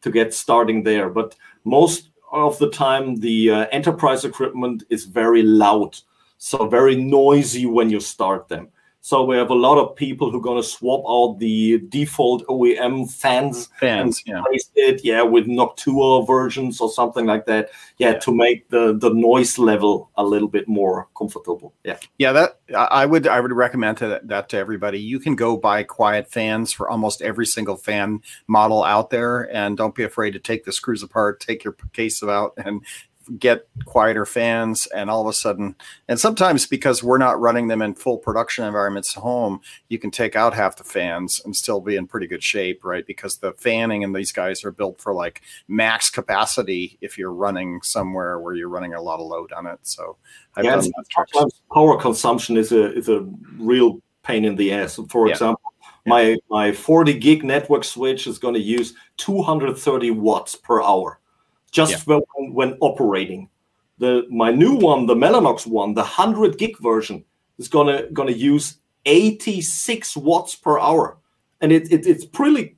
to get starting there. But most of the time, the enterprise equipment is very loud. So very noisy when you start them. So we have a lot of people who are going to swap out the default OEM fans and replace it, with Noctua versions or something like that, to make the noise level a little bit more comfortable. That I would recommend that to everybody. You can go buy quiet fans for almost every single fan model out there, and don't be afraid to take the screws apart, take your case out, and get quieter fans, and all of a sudden, and sometimes because we're not running them in full production environments at home, you can take out half the fans and still be in pretty good shape, right? Because the fanning in these guys are built for like max capacity if you're running somewhere where you're running a lot of load on it. So I've done that sometimes. Power consumption is a real pain in the ass. For example, my 40 gig network switch is going to use 230 watts per hour. When operating. My new one, the Mellanox one, the 100 gig version, is gonna use 86 watts per hour, and it's pretty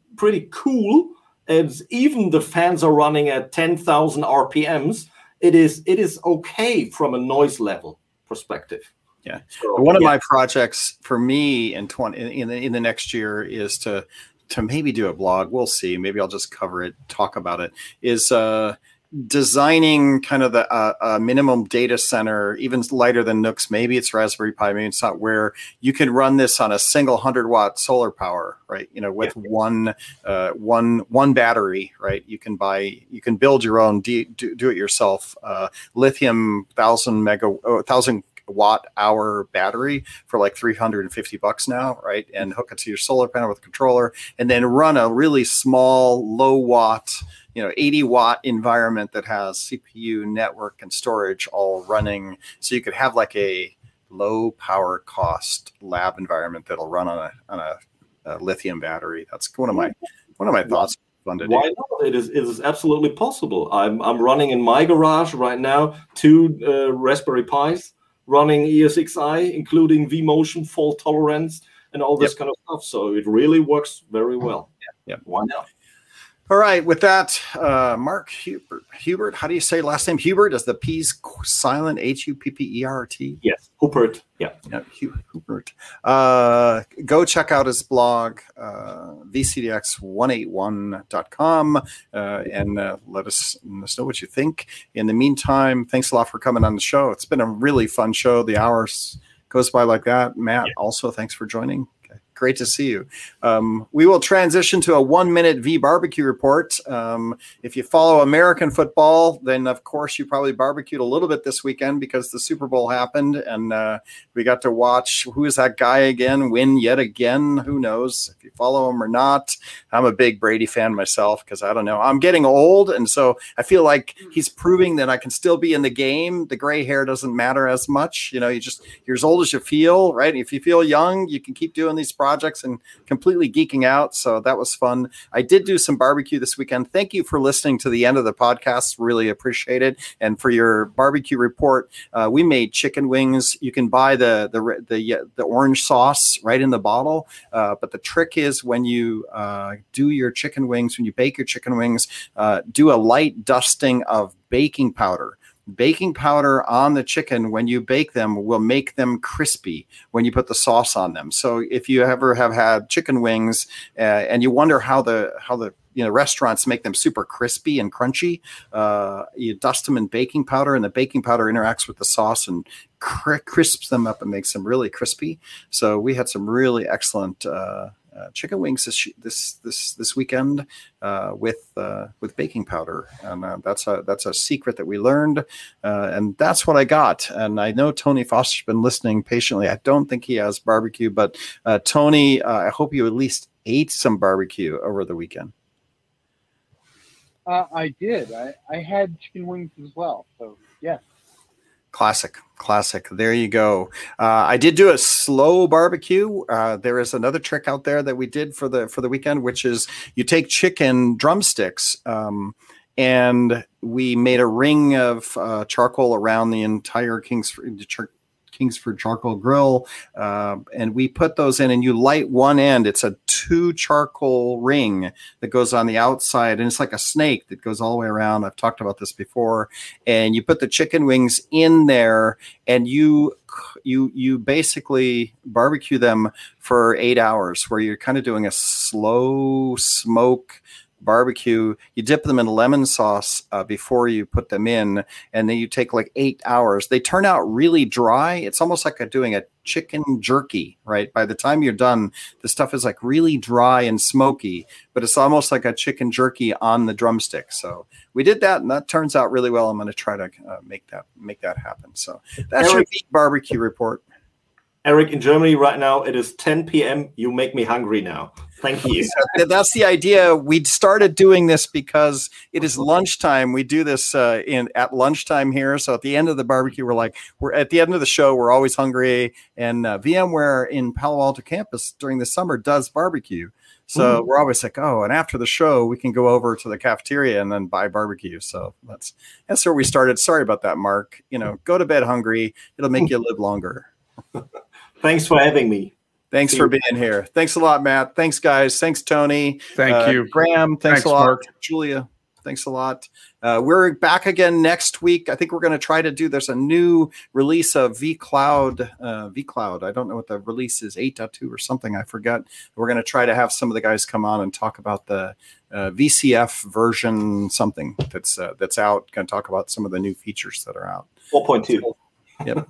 cool. And even the fans are running at 10,000 RPMs. It is okay from a noise level perspective. Yeah. So, one of my projects for me in the next year is to maybe do a blog, we'll see. Maybe I'll just cover it, talk about it, is designing kind of the minimum data center, even lighter than Nook's. Maybe it's Raspberry Pi, maybe it's not, where you can run this on a single 100-watt solar power, right? You know, with one battery, right? You can build your own, do it yourself, lithium 1,000 watt hour battery for like $350 now, right? And hook it to your solar panel with a controller, and then run a really small, low watt, 80 watt environment that has CPU, network, and storage all running. So you could have like a low power cost lab environment that'll run on a lithium battery. That's one of my thoughts. Why not? It is absolutely possible. I'm running in my garage right now two Raspberry Pis, running ESXi, including vMotion, fault tolerance, and all this kind of stuff. So it really works very well. Yeah. Why not? All right. With that, Marc Huppert. Huppert, how do you say last name? Huppert is the P's silent, Huppert. Yes, Huppert. Yeah, Huppert. Go check out his blog, vcdx181.com, and let us know what you think. In the meantime, thanks a lot for coming on the show. It's been a really fun show. The hour goes by like that. Matt, also, thanks for joining. Great to see you. We will transition to a 1-minute V-barbecue report. If you follow American football, then, of course, you probably barbecued a little bit this weekend because the Super Bowl happened, and we got to watch, who is that guy again, win yet again? Who knows if you follow him or not. I'm a big Brady fan myself because, I don't know, I'm getting old, and so I feel like he's proving that I can still be in the game. The gray hair doesn't matter as much. You're as old as you feel, right? And if you feel young, you can keep doing these projects and completely geeking out. So that was fun. I did do some barbecue this weekend. Thank you for listening to the end of the podcast. Really appreciate it. And for your barbecue report, we made chicken wings. You can buy the orange sauce right in the bottle. But the trick is, when you do your chicken wings, when you bake your chicken wings, do a light dusting of baking powder. Baking powder on the chicken when you bake them will make them crispy when you put the sauce on them. So if you ever have had chicken wings and you wonder how the restaurants make them super crispy and crunchy, you dust them in baking powder, and the baking powder interacts with the sauce and crisps them up and makes them really crispy. So we had some really excellent chicken wings this weekend with baking powder, and that's a secret that we learned, and that's what I got. And I know Tony Foster's been listening patiently. I don't think he has barbecue, but Tony, I hope you at least ate some barbecue over the weekend. I did. I had chicken wings as well. So yes. Classic. There you go. I did do a slow barbecue. There is another trick out there that we did for the weekend, which is you take chicken drumsticks, and we made a ring of charcoal around the entire Kingsford charcoal grill, and we put those in, and you light one end. It's a 2 charcoal ring that goes on the outside, and it's like a snake that goes all the way around. I've talked about this before. And you put the chicken wings in there, and you basically barbecue them for 8 hours, where you're kind of doing a slow smoke barbecue. You dip them in lemon sauce before you put them in, and then you take like 8 hours. They turn out really dry. It's almost like doing a chicken jerky, right? By the time you're done, the stuff is like really dry and smoky, but it's almost like a chicken jerky on the drumstick. So we did that, and that turns out really well. I'm going to try to make that happen. So that's your barbecue report. Eric, in Germany right now, it is 10 p.m. You make me hungry now. Thank you. That's the idea. We started doing this because it is lunchtime. We do this at lunchtime here. So at the end of the barbecue, we're at the end of the show. We're always hungry. And VMware in Palo Alto campus during the summer does barbecue. So we're always like, oh, and after the show, we can go over to the cafeteria and then buy barbecue. So that's where we started. Sorry about that, Mark. Go to bed hungry. It'll make you live longer. Thanks for having me. Thanks for being here. Thanks a lot, Matt. Thanks, guys. Thanks, Tony. Thank you. Graham, thanks a lot. Mark. Julia, thanks a lot. We're back again next week. I think we're going to try to do, there's a new release of vCloud. I don't know what the release is, 8.2 or something. I forgot. We're going to try to have some of the guys come on and talk about the VCF version something that's out. Going to talk about some of the new features that are out. 4.2. Yep.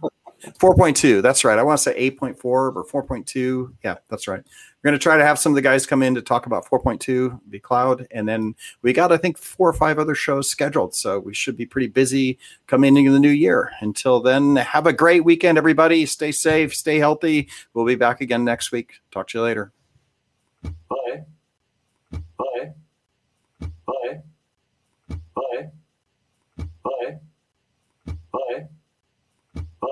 4.2. That's right. I want to say 8.4 or 4.2. Yeah, that's right. We're going to try to have some of the guys come in to talk about 4.2 vCloud. And then we got, I think, 4 or 5 other shows scheduled. So we should be pretty busy coming into the new year. Until then, have a great weekend, everybody. Stay safe. Stay healthy. We'll be back again next week. Talk to you later. Bye. Bye. Bye. Bye. Bye. Bye. Bye. Bye. Bye. Bye.